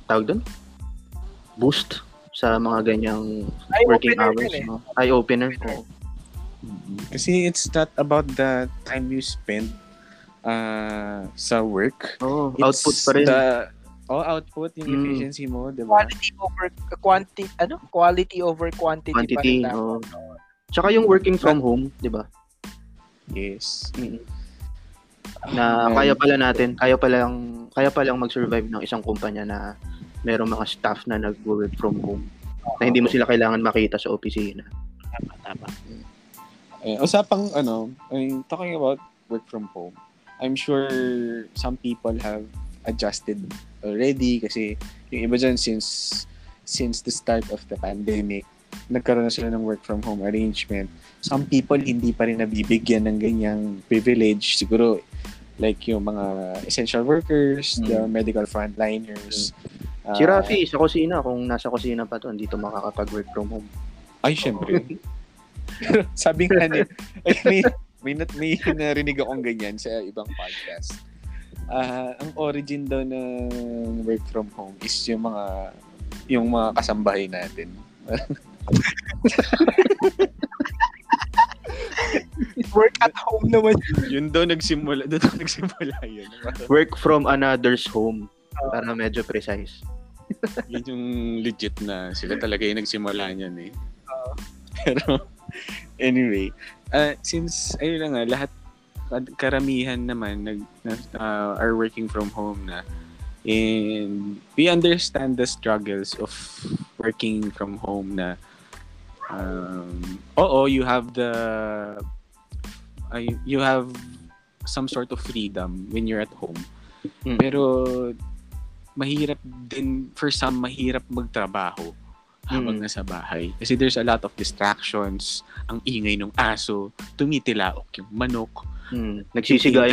tawag doon? Boost sa mga ganyang working hours. No? Eye-opener. Oh. Kasi it's not about the time you spend sa work. Oh, it's output pa rin. Output, yung efficiency mo, diba? Quality over quantity, pa rin. Oh. Tsaka yung working from home, diba? Yes. Na kaya palang mag-survive ng isang kumpanya na merong mga staff na nag-work from home na hindi mo sila kailangan makita sa opisina. Tama. Usapang talking about work from home, I'm sure some people have adjusted already kasi yung iba dyan since the start of the pandemic nagkaroon na sila ng work from home arrangement. Some people hindi pa rin nabibigyan ng ganyang privilege siguro, like yung mga essential workers, the medical frontliners. Si Rafi sa kusina, kung nasa kusina pa to, hindi to makakapag-work from home. Ay, syempre. Sabi nga niya, may narinig akong ganyan sa ibang podcast. Ang origin daw ng work from home is yung mga kasambahay natin. Work at home naman. Doon nagsimula yun. Work from another's home. Para medyo precise. Yun yung legit na sila talaga yung nagsimula niyan eh. Pero anyway, since ayun lang nga, lahat karamihan naman are working from home na, and we understand the struggles of working from home na you have some sort of freedom when you're at home. Pero mahirap din, for some mahirap magtrabaho habang nasa bahay kasi there's a lot of distractions, ang ingay ng aso, tumitilaok yung manok, nagsisiga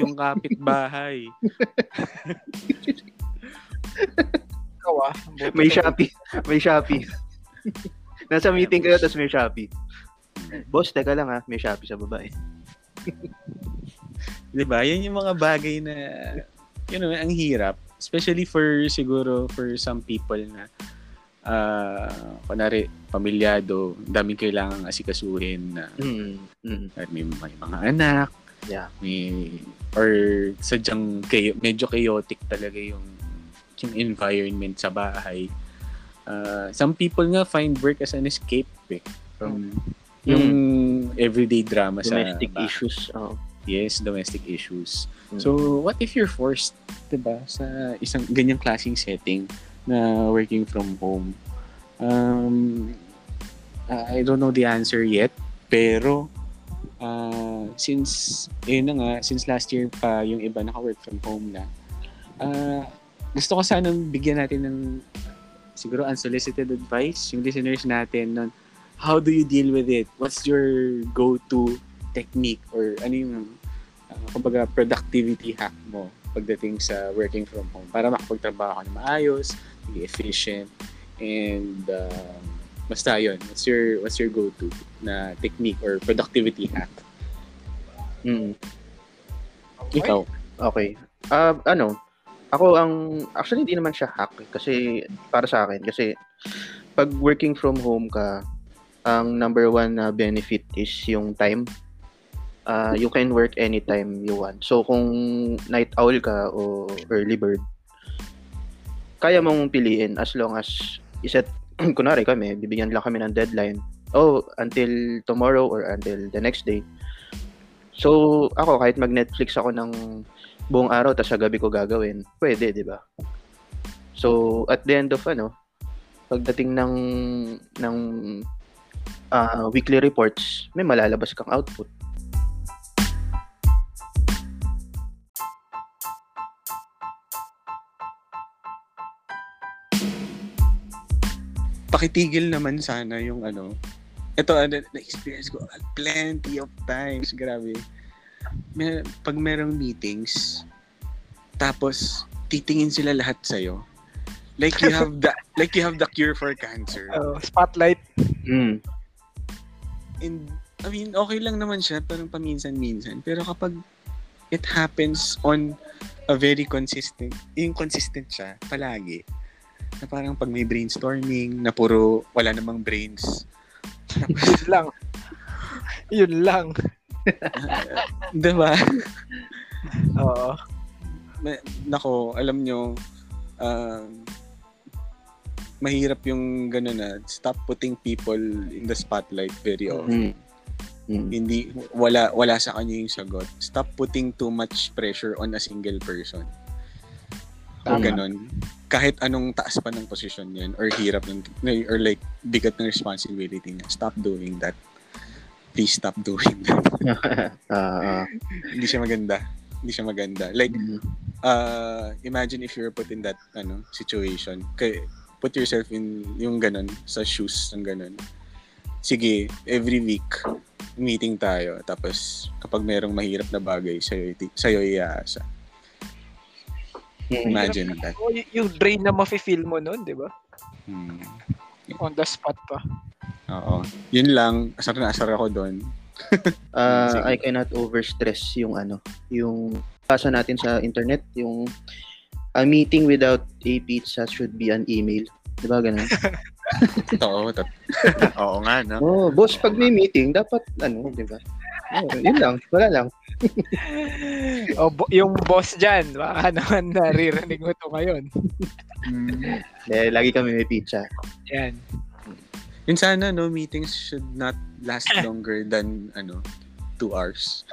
yung kapitbahay. May Shopee. Nasa meeting kayo tapos may Shopee. Boss, teka lang ha, may Shopee sa babae. Diba? Yan yung mga bagay na ang hirap. Especially for some people na kunwari, pamilyado, daming kailangang asikasuhin na may mga anak, or sadyang medyo chaotic talaga yung environment sa bahay. Some people nga find work as an escape from yung everyday drama domestic sa issues. Oh. Yes, domestic issues. So, what if you're forced, diba, sa isang ganyang klaseng setting na working from home? I don't know the answer yet, pero since last year pa yung iba naka-work from home na, gusto ko sanang bigyan natin ng siguro unsolicited advice yung listeners natin nun. How do you deal with it? What's your go-to technique or ano yung kumbaga productivity hack mo pagdating sa working from home para makapagtrabaho na maayos, be efficient, and basta yun. What's your go-to na technique or productivity hack? Okay. Ikaw? Okay. Ako actually hindi naman siya hack kasi para sa akin. Kasi pag working from home ka, ang number one na benefit is yung time. You can work anytime you want. So kung night owl ka o early bird, kaya mong piliin as long as iset. Kunwari kami, bibigyan lang kami ng deadline. Oh, until tomorrow or until the next day. So, ako, kahit mag-Netflix ako ng buong araw, tapos sa gabi ko gagawin, pwede, di ba? So, at the end of, pagdating ng weekly reports, may malalabas kang output. Pakitigil naman sana yung na-experience ko plenty of times, grabe. pag merong meetings, tapos titingin sila lahat sa'yo. Like you have the cure for cancer. Spotlight. Mm. And I mean, okay lang naman siya, parang paminsan-minsan. Pero kapag it happens on a very consistent siya, palagi. Na parang pag may brainstorming, na puro wala namang brains. Tapos lang. Yun lang. Diba? Oo. Nako, alam nyo, mahirap yung gano'n na stop putting people in the spotlight very often. Mm-hmm. Mm-hmm. Hindi wala sa kanya yung sagot. Stop putting too much pressure on a single person. O ganun. Kahit anong taas pa ng posisyon niyan or hirap ng or like bigat ng responsibility niya. Stop doing that. Please stop doing that. Hindi siya maganda. Like imagine if you're put in that situation. Put yourself in yung ganun sa shoes ng ganun. Sige, every week, meeting tayo. Tapos, kapag merong mahirap na bagay, sa'yo iaasa. Imagine that. Yung drain na mafe-feel mo nun, di ba? Hmm. On the spot pa. Oo. Yun lang. Asar na asar ako dun. I cannot overstress yung yung basa natin sa internet, yung a meeting without a pizza should be an email. Di ba ganun? Oo nga, no? Oh, boss, pag may meeting, dapat, di ba? Oh, yun lang, wala lang. Oh, yung boss dyan, baka naman naririnig mo ito ngayon. Eh, lagi kami may pizza. Yan. Yun sana, no, meetings should not last longer than, 2 hours.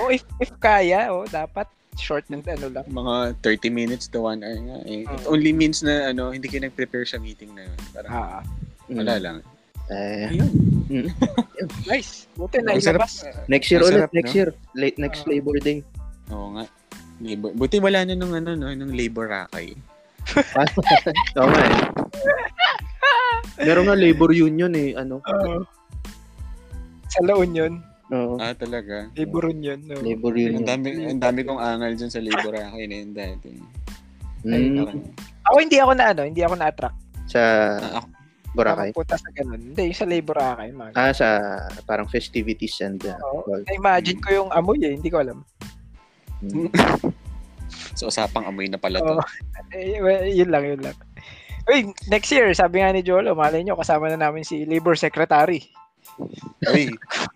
Oh, if kaya, dapat. Short ng lang. Mga 30 minutes to 1 hour nga eh. It only means na hindi kayo nag-prepare sa meeting na yun. Parang wala lang. Ayun. Nice. Buti na ilabas. Next year ulit. Next Labor Day. Oo nga. Buti wala na nung nung labor rakay. Oo nga eh. Meron nga labor union eh. Sa La Union. No. Ah, talaga? Labor union. No. Labor union. Ang dami kong angal dyan sa labor akin na yun dati. Ako hindi ako na-attract. Sa Boracay? Punta sa ganun. Hindi, yung sa labor akin. Sa parang festivities and... imagine ko yung amoy eh, hindi ko alam. So, usapang amoy na pala to. Well, yun lang. Uy, next year, sabi nga ni Jolo, malay nyo, kasama na namin si labor secretary. Ay.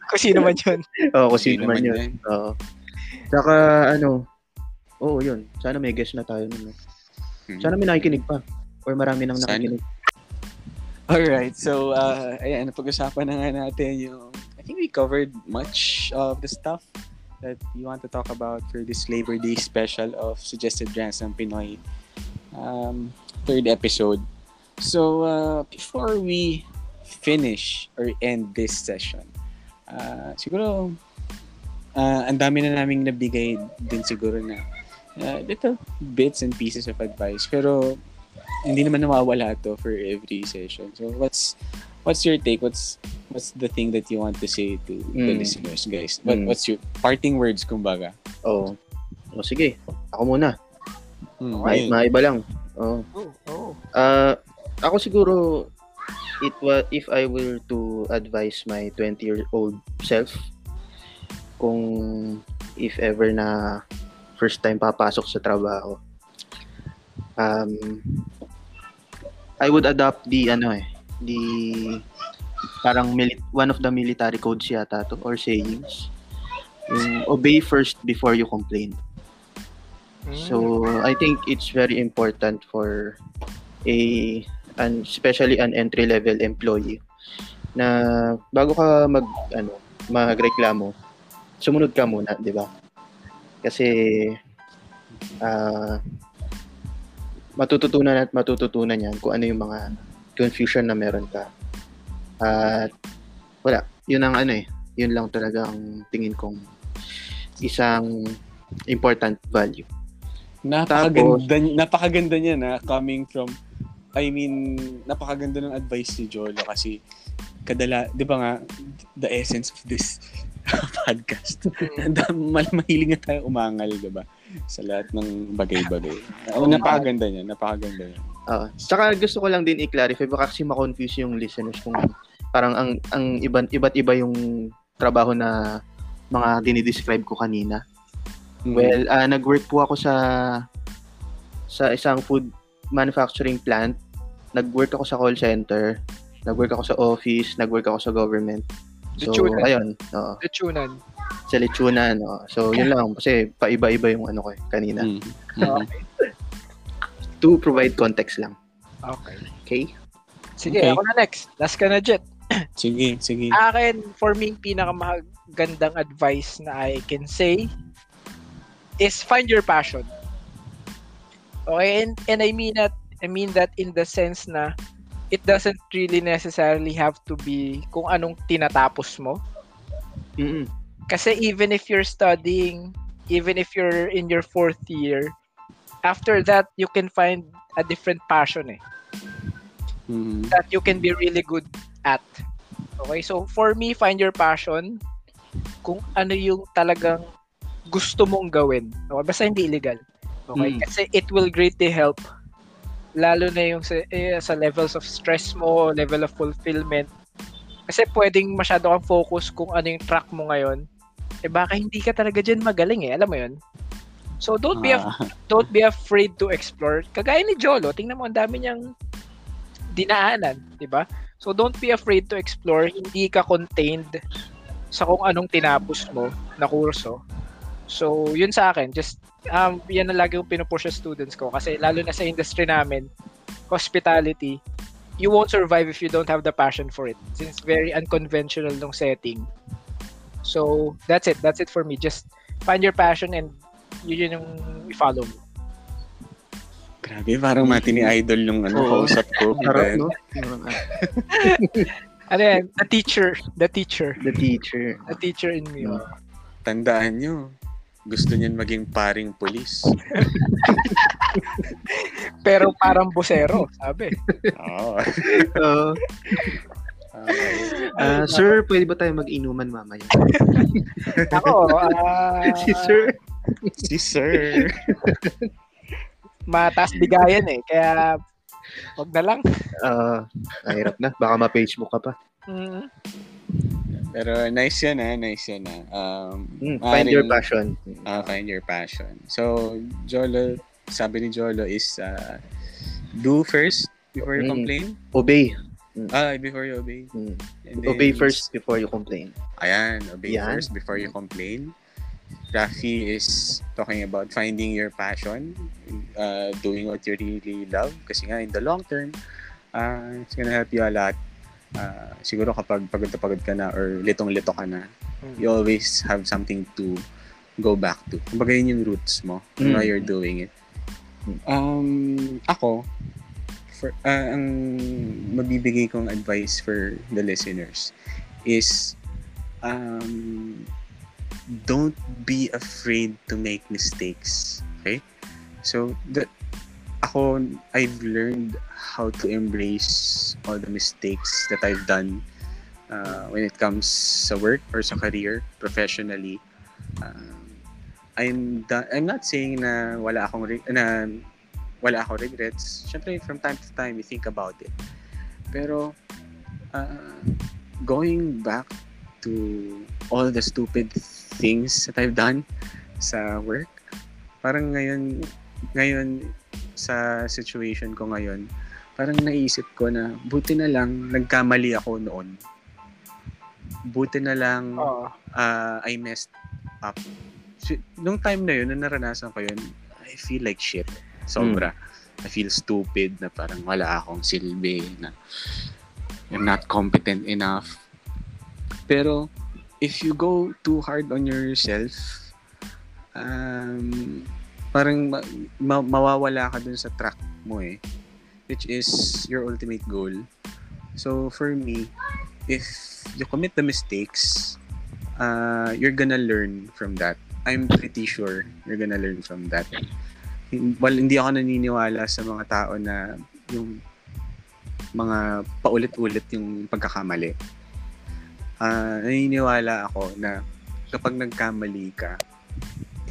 Kung sino man yun. Kung sino man yun. Oo. Saka yun. Sana may guest na tayo nun. Sana may nakikinig pa. Or marami nang nakikinig. Alright, so ayan, napag-usapan na nga natin yung I think we covered much of the stuff that you want to talk about for this Labor Day special of Suggested Rants ng Pinoy 3rd episode. So before we finish or end this session. Siguro, ang dami na naming nabigay din siguro na little bits and pieces of advice. Pero, hindi naman nawawala to for every session. So, what's your take? What's the thing that you want to say to the listeners, guys? What's your parting words, kumbaga? Oh. O, sige. Ako muna. Okay. Maiba lang. Oh. Ako siguro... It was if I were to advise my 20-year-old self kung if ever na first time papasok sa trabaho, I would adopt the parang one of the military codes yata to or sayings, obey first before you complain. So I think it's very important for and especially an entry-level employee na bago ka magreklamo, sumunod ka muna, di ba? Kasi matututunan yan kung ano yung mga confusion na meron ka. At wala, yun ang yun lang talaga ang tingin kong isang important value. Napakaganda niya na napakaganda ng advice ni Jolo kasi 'di ba nga the essence of this podcast. Mahilig na tayo umangal, diba? Sa lahat ng bagay-bagay. Napakaganda niya, napakaganda niya. Tsaka gusto ko lang din i-clarify, baka kasi ma-confuse yung listeners kung parang ang iba't iba yung trabaho na mga dinidescribe ko kanina. Well, nag-work po ako sa isang food manufacturing plant. Nag-work ako sa call center. Nag-work ako sa office. Nag-work ako sa government. So, Lechunan. Ayun. Oo. Lechunan. Sa Lechunan. Oo. So, yun lang. Kasi paiba-iba yung ano ko kanina. Okay. To provide context lang. Okay. Sige, okay. Ako na next. Last ka na, Jet. Sige. Akin, for me, pinakamagandang advice na I can say is find your passion. Okay? And I mean that in the sense na it doesn't really necessarily have to be kung anong tinatapos mo. Mm-mm. Kasi even if you're studying, even if you're in your fourth year, after that, you can find a different passion that you can be really good at. Okay, so for me, find your passion. Kung ano yung talagang gusto mong gawin. Okay? Basta hindi illegal. Okay? Kasi it will greatly help. Lalo na yung sa levels of stress mo, level of fulfillment. Kasi pwedeng masyado kang focus kung ano yung track mo ngayon. Baka hindi ka talaga dyan magaling eh. Alam mo yun? So don't be afraid to explore. Kagaya ni Jolo, tingnan mo ang dami niyang dinaanan, di ba? So don't be afraid to explore. Hindi ka contained sa kung anong tinapos mo na kurso. So, yun sa akin. Just, yan na lagi yung pinupush sa students ko. Kasi lalo na sa industry namin, hospitality, you won't survive if you don't have the passion for it. Since very unconventional nung setting. So, that's it. That's it for me. Just find your passion and yun yung i-follow mo. Grabe, parang matini-idol yung kausap ko. Parang, no? Ano yan? The teacher. The teacher in me. No. Tandaan nyo. Gusto niyan maging paring pulis. Pero parang busero, sabi. Oo. Oh. Sir, pwede ba tayo mag-inuman mamaya? Ako, Si Sir. Mataas bigayan eh, kaya wag na lang. Mahirap na. Baka ma-Facebook ka pa. Pero nice yan. Find your passion. Find your passion. So, Jolo, sabi ni Jolo is do first before you complain. Obey. Before you obey. Obey first before you complain. Ayan, first before you complain. Rafi is talking about finding your passion, doing what you really love. Kasi nga in the long term, it's gonna help you a lot. Siguro kapag pagod ka na or litong-lito ka na, you always have something to go back to. Kumbaga yun yung roots mo, why you're doing it. Ako, ang mabibigay kong advice for the listeners is don't be afraid to make mistakes. Okay? So, I've learned how to embrace all the mistakes that I've done when it comes sa work or sa career, professionally. I'm not saying na wala akong regrets. Siyempre, from time to time, you think about it. Pero, going back to all the stupid things that I've done sa work, parang ngayon sa situation ko ngayon, parang naisip ko na buti na lang nagkamali ako noon. Buti na lang I messed up. Nung time na yun, nung naranasan ko yun, I feel like shit. Sobra. I feel stupid na parang wala akong silbi, na I'm not competent enough. Pero if you go too hard on yourself, parang mawawala ka dun sa track mo eh, which is your ultimate goal. So for me, if you commit the mistakes, you're gonna learn from that. I'm pretty sure you're gonna learn from that. Well, hindi ako naniniwala sa mga tao na yung mga paulit-ulit yung pagkakamali. Naniniwala ako na kapag nagkamali ka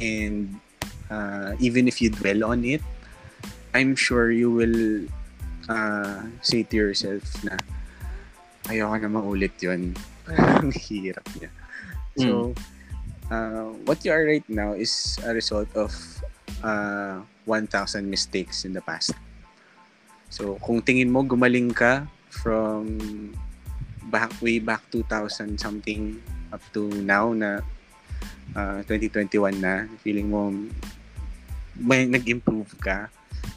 and even if you dwell on it, I'm sure you will say to yourself na ayoko na maulit yun. Ang hirap niya. So, what you are right now is a result of 1,000 mistakes in the past. So, kung tingin mo, gumaling ka from way back 2000 something up to now na 2021 na, feeling mo may nag-improve ka,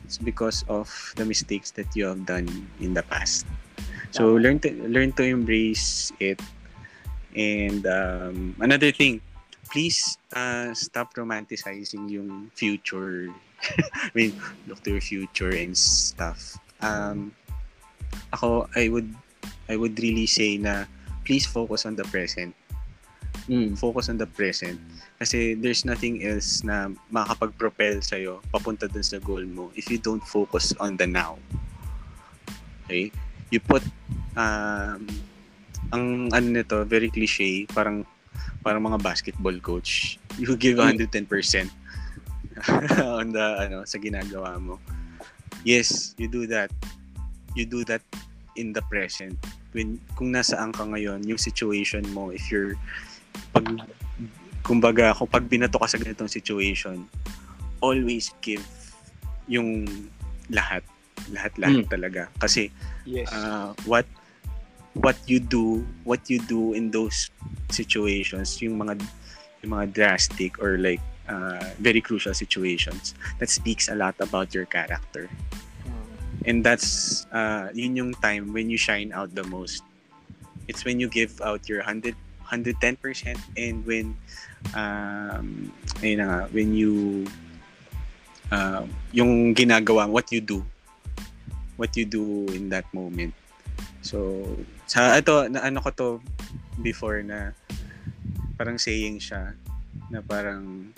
it's because of the mistakes that you have done in the past. So, learn to embrace it. And another thing, please stop romanticizing yung future. I mean, look to your future and stuff. Ako, I would really say na please focus on the present. Focus on the present. Kasi there's nothing else na makakapag-propel sa'yo papunta dun sa goal mo if you don't focus on the now. Okay? You put ang ano nito, very cliche, parang mga basketball coach, you give 110% on the sa ginagawa mo. Yes, you do that in the present. Kung nasaan ka ngayon, yung situation mo, if you're kung binato ka sa ganitong situation, always give yung lahat talaga, kasi yes. What you do in those situations, yung mga drastic or like very crucial situations, that speaks a lot about your character. And that's yun yung time when you shine out the most. It's when you give out your 110%, and when when you yung ginagawa, what you do in that moment. So, ko to before na parang saying siya na parang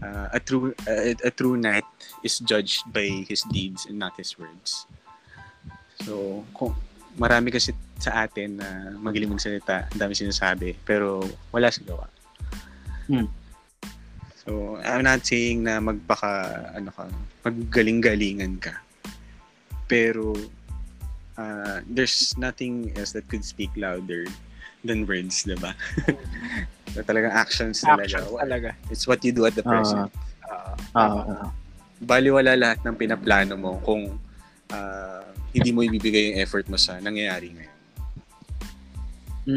a true knight is judged by his deeds and not his words. So, marami kasi sa atin na magaling magsalita, ang dami sinasabi, pero wala sa gawa. So, I'm not saying na maggaling-galingan ka. Pero there's nothing else that could speak louder than words, diba? So, talagang actions talaga. It's what you do at the present. Baliwala lahat ng pinaplano mo kung hindi mo ibibigay yung effort mo sa nangyayari ngayon.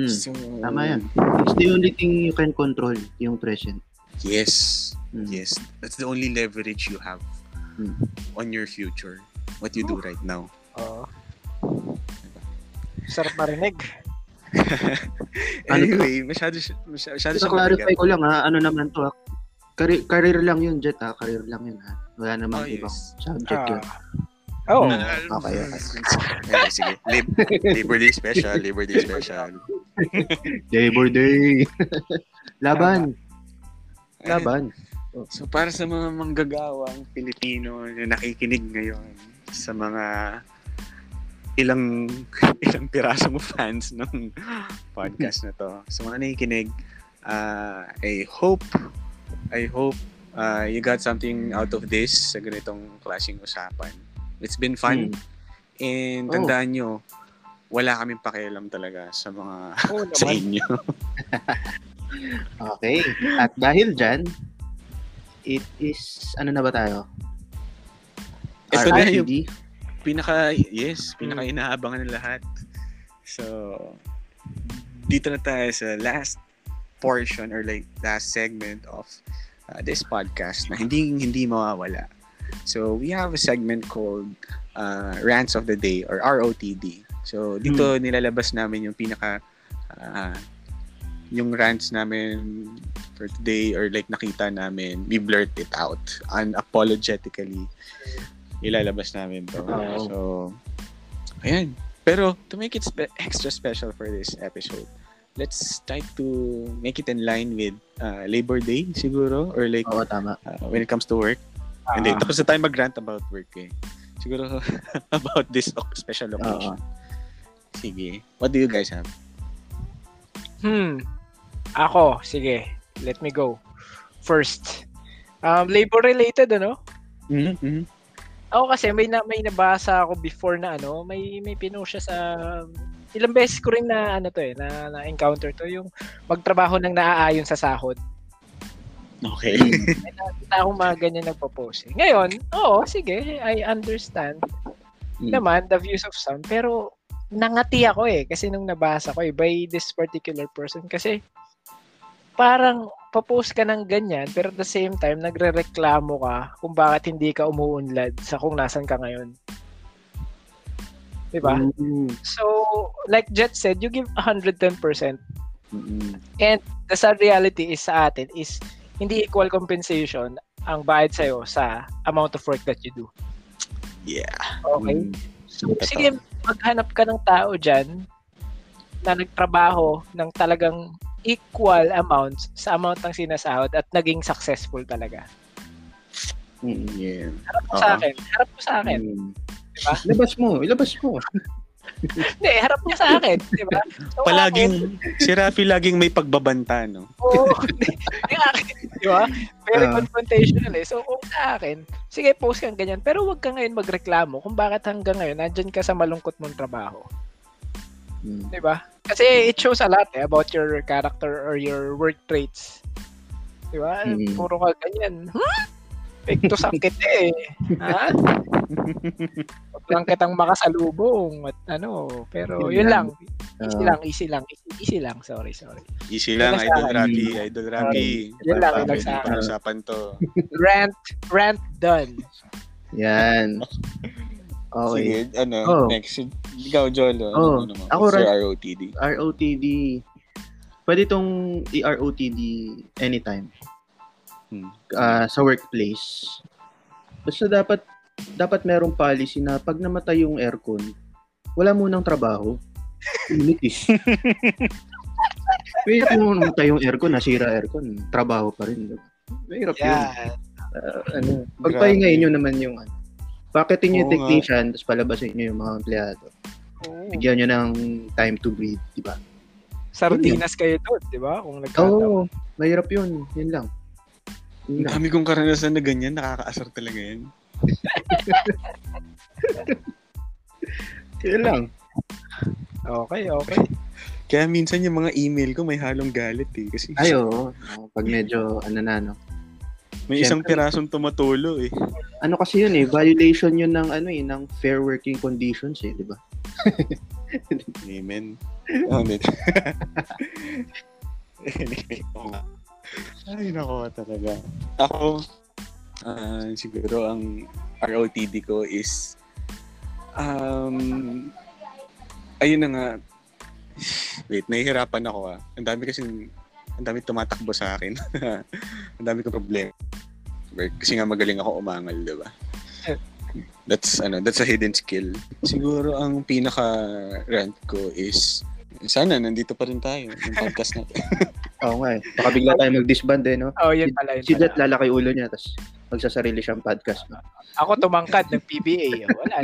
So, tama yan. It's the only thing you can control, yung present. Yes. Yes. That's the only leverage you have on your future. What you do right now. Sarap marinig. Anyway, masyado siyang clarify ko lang ha, ano naman to ha. Career lang yun, Jet ha. Career lang yun ha. Wala namang ibang subject yun. Oh. Okay. Sige. Labor Day special. Labor Day. Laban. So, para sa mga manggagawang Pilipino na nakikinig ngayon, sa mga ilang piraso mo fans ng podcast na to, sa mga nakikinig, I hope you got something out of this sa ganitong klaseng usapan. It's been fun. And tandaan nyo, wala kaming pakialam talaga sa mga sa inyo. Okay, at dahil dyan, it is ano na ba tayo? Ito na yung pinaka inaabangan ng lahat. So, dito na tayo sa last portion or like last segment of this podcast na hindi mawawala. So, we have a segment called Rants of the Day or ROTD. So, dito nilalabas namin yung pinaka yung rants namin for today or like nakita namin, we blurt it out unapologetically. Ilalabas namin po. So, ayan. Pero, to make it extra special for this episode, let's try to make it in line with Labor Day, siguro, or like, when it comes to work. And then, tapos na tayo mag-rant about work eh. Siguro, about this special occasion. Sige. What do you guys have? Ako, sige. Let me go. First. Labor-related, ano? Mm-hmm. Ako kasi may nabasa ako before na ano, may pino siya sa... Ilang beses ko rin na ano to eh, na encounter to, yung magtrabaho ng naaayon sa sahod. Okay. May nakita akong mga ganyan nagpo-post. Ngayon, oo, sige, I understand naman the views of some, pero nangati ako eh, kasi nung nabasa ko eh, by this particular person, kasi parang papost ka ng ganyan, pero at the same time, nagre-reklamo ka kung bakit hindi ka umuunlad sa kung nasan ka ngayon. Diba? Mm-hmm. So, like Jet said, you give 110%. Mm-hmm. And the sad reality is sa atin is hindi equal compensation ang bayad sa'yo sa amount of work that you do. Yeah. Okay? So, sige, maghanap ka ng tao dyan na nagtrabaho ng talagang equal amounts sa amount ng sinasahod at naging successful talaga. Yeah. Harap mo sa akin. Mm-hmm. Diba? Ilabas mo. Hindi, harap niya sa akin, diba? So, palaging, akin, si Rafi laging may pagbabanta, no? Oo, hindi akin, diba? Very confrontational eh. So, kung sa akin, sige, post kang ganyan, pero wag ka ngayon magreklamo kung bakit hanggang ngayon nandyan ka sa malungkot mong trabaho. Hmm. Diba? Kasi it shows a lot eh, about your character or your work traits. Diba? Hmm. Puro ka ganyan. Pekto sakit eh. Ha? Huwag lang kitang makasalubong at ano, pero yun lang. Easy lang. Sorry. Easy lang, Idol Rafi. Yun lang, pag-usapan to. Rant done. Yan. Okay. Sige, next. Ikaw, Jolo. Oh. Ano ako, ROTD. ROTD. Pwede itong i-ROTD anytime. Sa workplace. Basta dapat merong policy na pag namatay yung aircon, wala munang trabaho. Limitis. Wait, kung namatay yung aircon, nasira aircon, trabaho pa rin. Mahirap yun. Pagpahingayin nyo naman yung paketin nyo yung technician, tapos palabasin nyo yung mga empleyado. Bigyan nyo ng time to breathe, diba? Sardinas kayo doon, diba? Kung nagkataon. Mahirap yun. Yun lang. Ang dami kong karanasan na ganyan, nakakaasar talaga yan. Kaya lang. Okay. Kaya minsan yung mga email ko may halong galit eh. Kasi ay, oo. Pag medyo, may siyempre, isang pirasong tumatulo eh. Ano kasi yun eh, violation yun ng, ng fair working conditions eh, di ba? Amen. Ay, nako talaga. Ako, siguro ang ROTD ko is, ayun na nga, wait, nahihirapan ako . Ang dami tumatakbo sa akin. Ang dami ko problema. Kasi nga magaling ako umangal, diba? That's a hidden skill. Siguro ang pinaka-rant ko is, sana nandito pa rin tayo ng podcast natin. Oo nga eh. Baka bigla tayo mag-disband eh, no? Oo, yun pala. Si Jet lalaki ulo niya, tapos magsasarili siyang podcast. No? Ako tumangkad ng PBA. Wala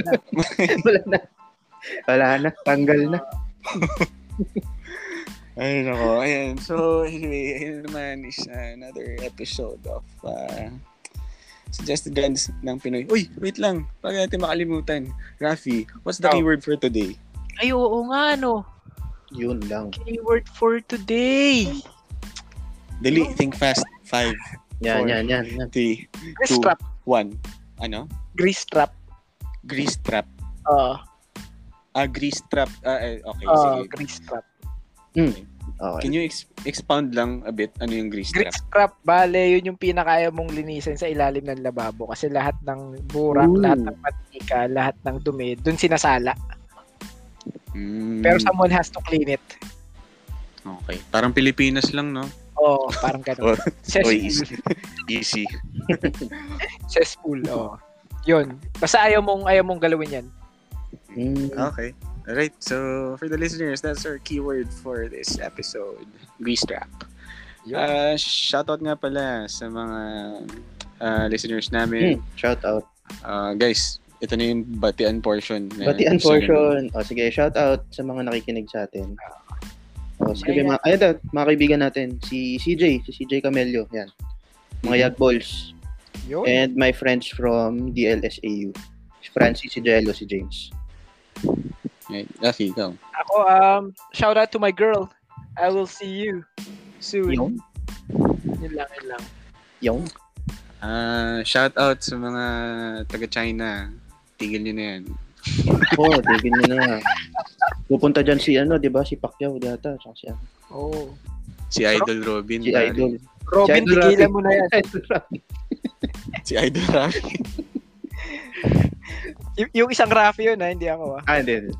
na. Tanggal na. Ayun ako. Ayan. So, anyway, ayun naman is another episode of Suggested Rants ng Pinoy. Uy, wait lang. Pag natin makalimutan. Rafi, what's the keyword for today? Ay, oo nga, no? Yun lang. Keyword for today. Dali, think fast. 5. Yan. 3, 2, 1. Ano? Grease trap. Grease trap. Okay, sige. Grease trap. Okay. Can you expound lang a bit? Ano yung grease trap? Grease trap, bale, yun yung pinakaya mong linisin sa ilalim ng lababo. Kasi lahat ng burak, lahat ng patika, lahat ng dumi, dun sinasala. Pero someone has to clean it. Okay. Parang Pilipinas lang, no? Oo, parang ganun. Easy. Cesspool, oo. Yun. Basta ayaw mong galawin yan. Okay. Alright, so for the listeners, that's our keyword for this episode. Grease trap. Shoutout nga pala sa mga listeners namin. Shoutout. Guys, ito na yung batian portion. O sige, shout out sa mga nakikinig sa atin. Sige, mga kaibigan natin, si CJ Camello, yan. Mga Yacht Balls. Yun. And my friends from DLSAU. Si Francis, si Jello, si James. Kasi ikaw. Ako, shout out to my girl. I will see you soon. Yun lang. Yung? Shout out sa mga taga-China. Tigil nyo na yan. Tigil nyo na. Pupunta dyan si ano, di ba? Si Pacquiao data. Si Idol Robin. Robin, tigilan mo na yan. Si Idol Rafi. Yung isang Rafi yun, hindi ako. Hindi.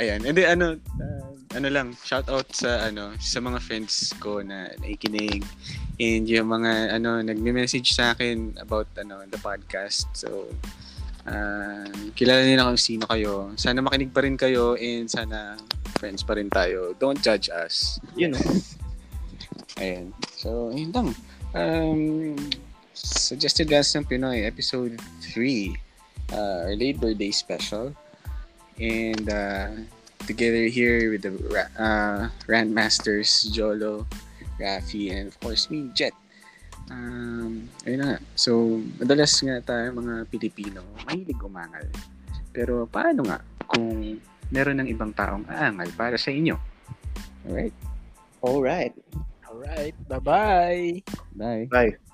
Ayan, and then, shout out sa sa mga friends ko na nakikinig and yung mga nagme-message sa akin about the podcast. So kilala nila kung sino kayo. Sana makinig pa rin kayo and sana friends pa rin tayo. Don't judge us. You know. Ayan. So, ayun lang. Suggested Rants ng Pinoy episode 3. Our Labor Day special. And together here with the Rant Masters, Jolo, Rafi, and of course me, Jet. Ayun na. So, madalas nga tayo mga Pilipino, mahilig umangal. Pero paano nga kung meron ng ibang taong aangal para sa inyo? Alright? Alright. Bye-bye. Bye.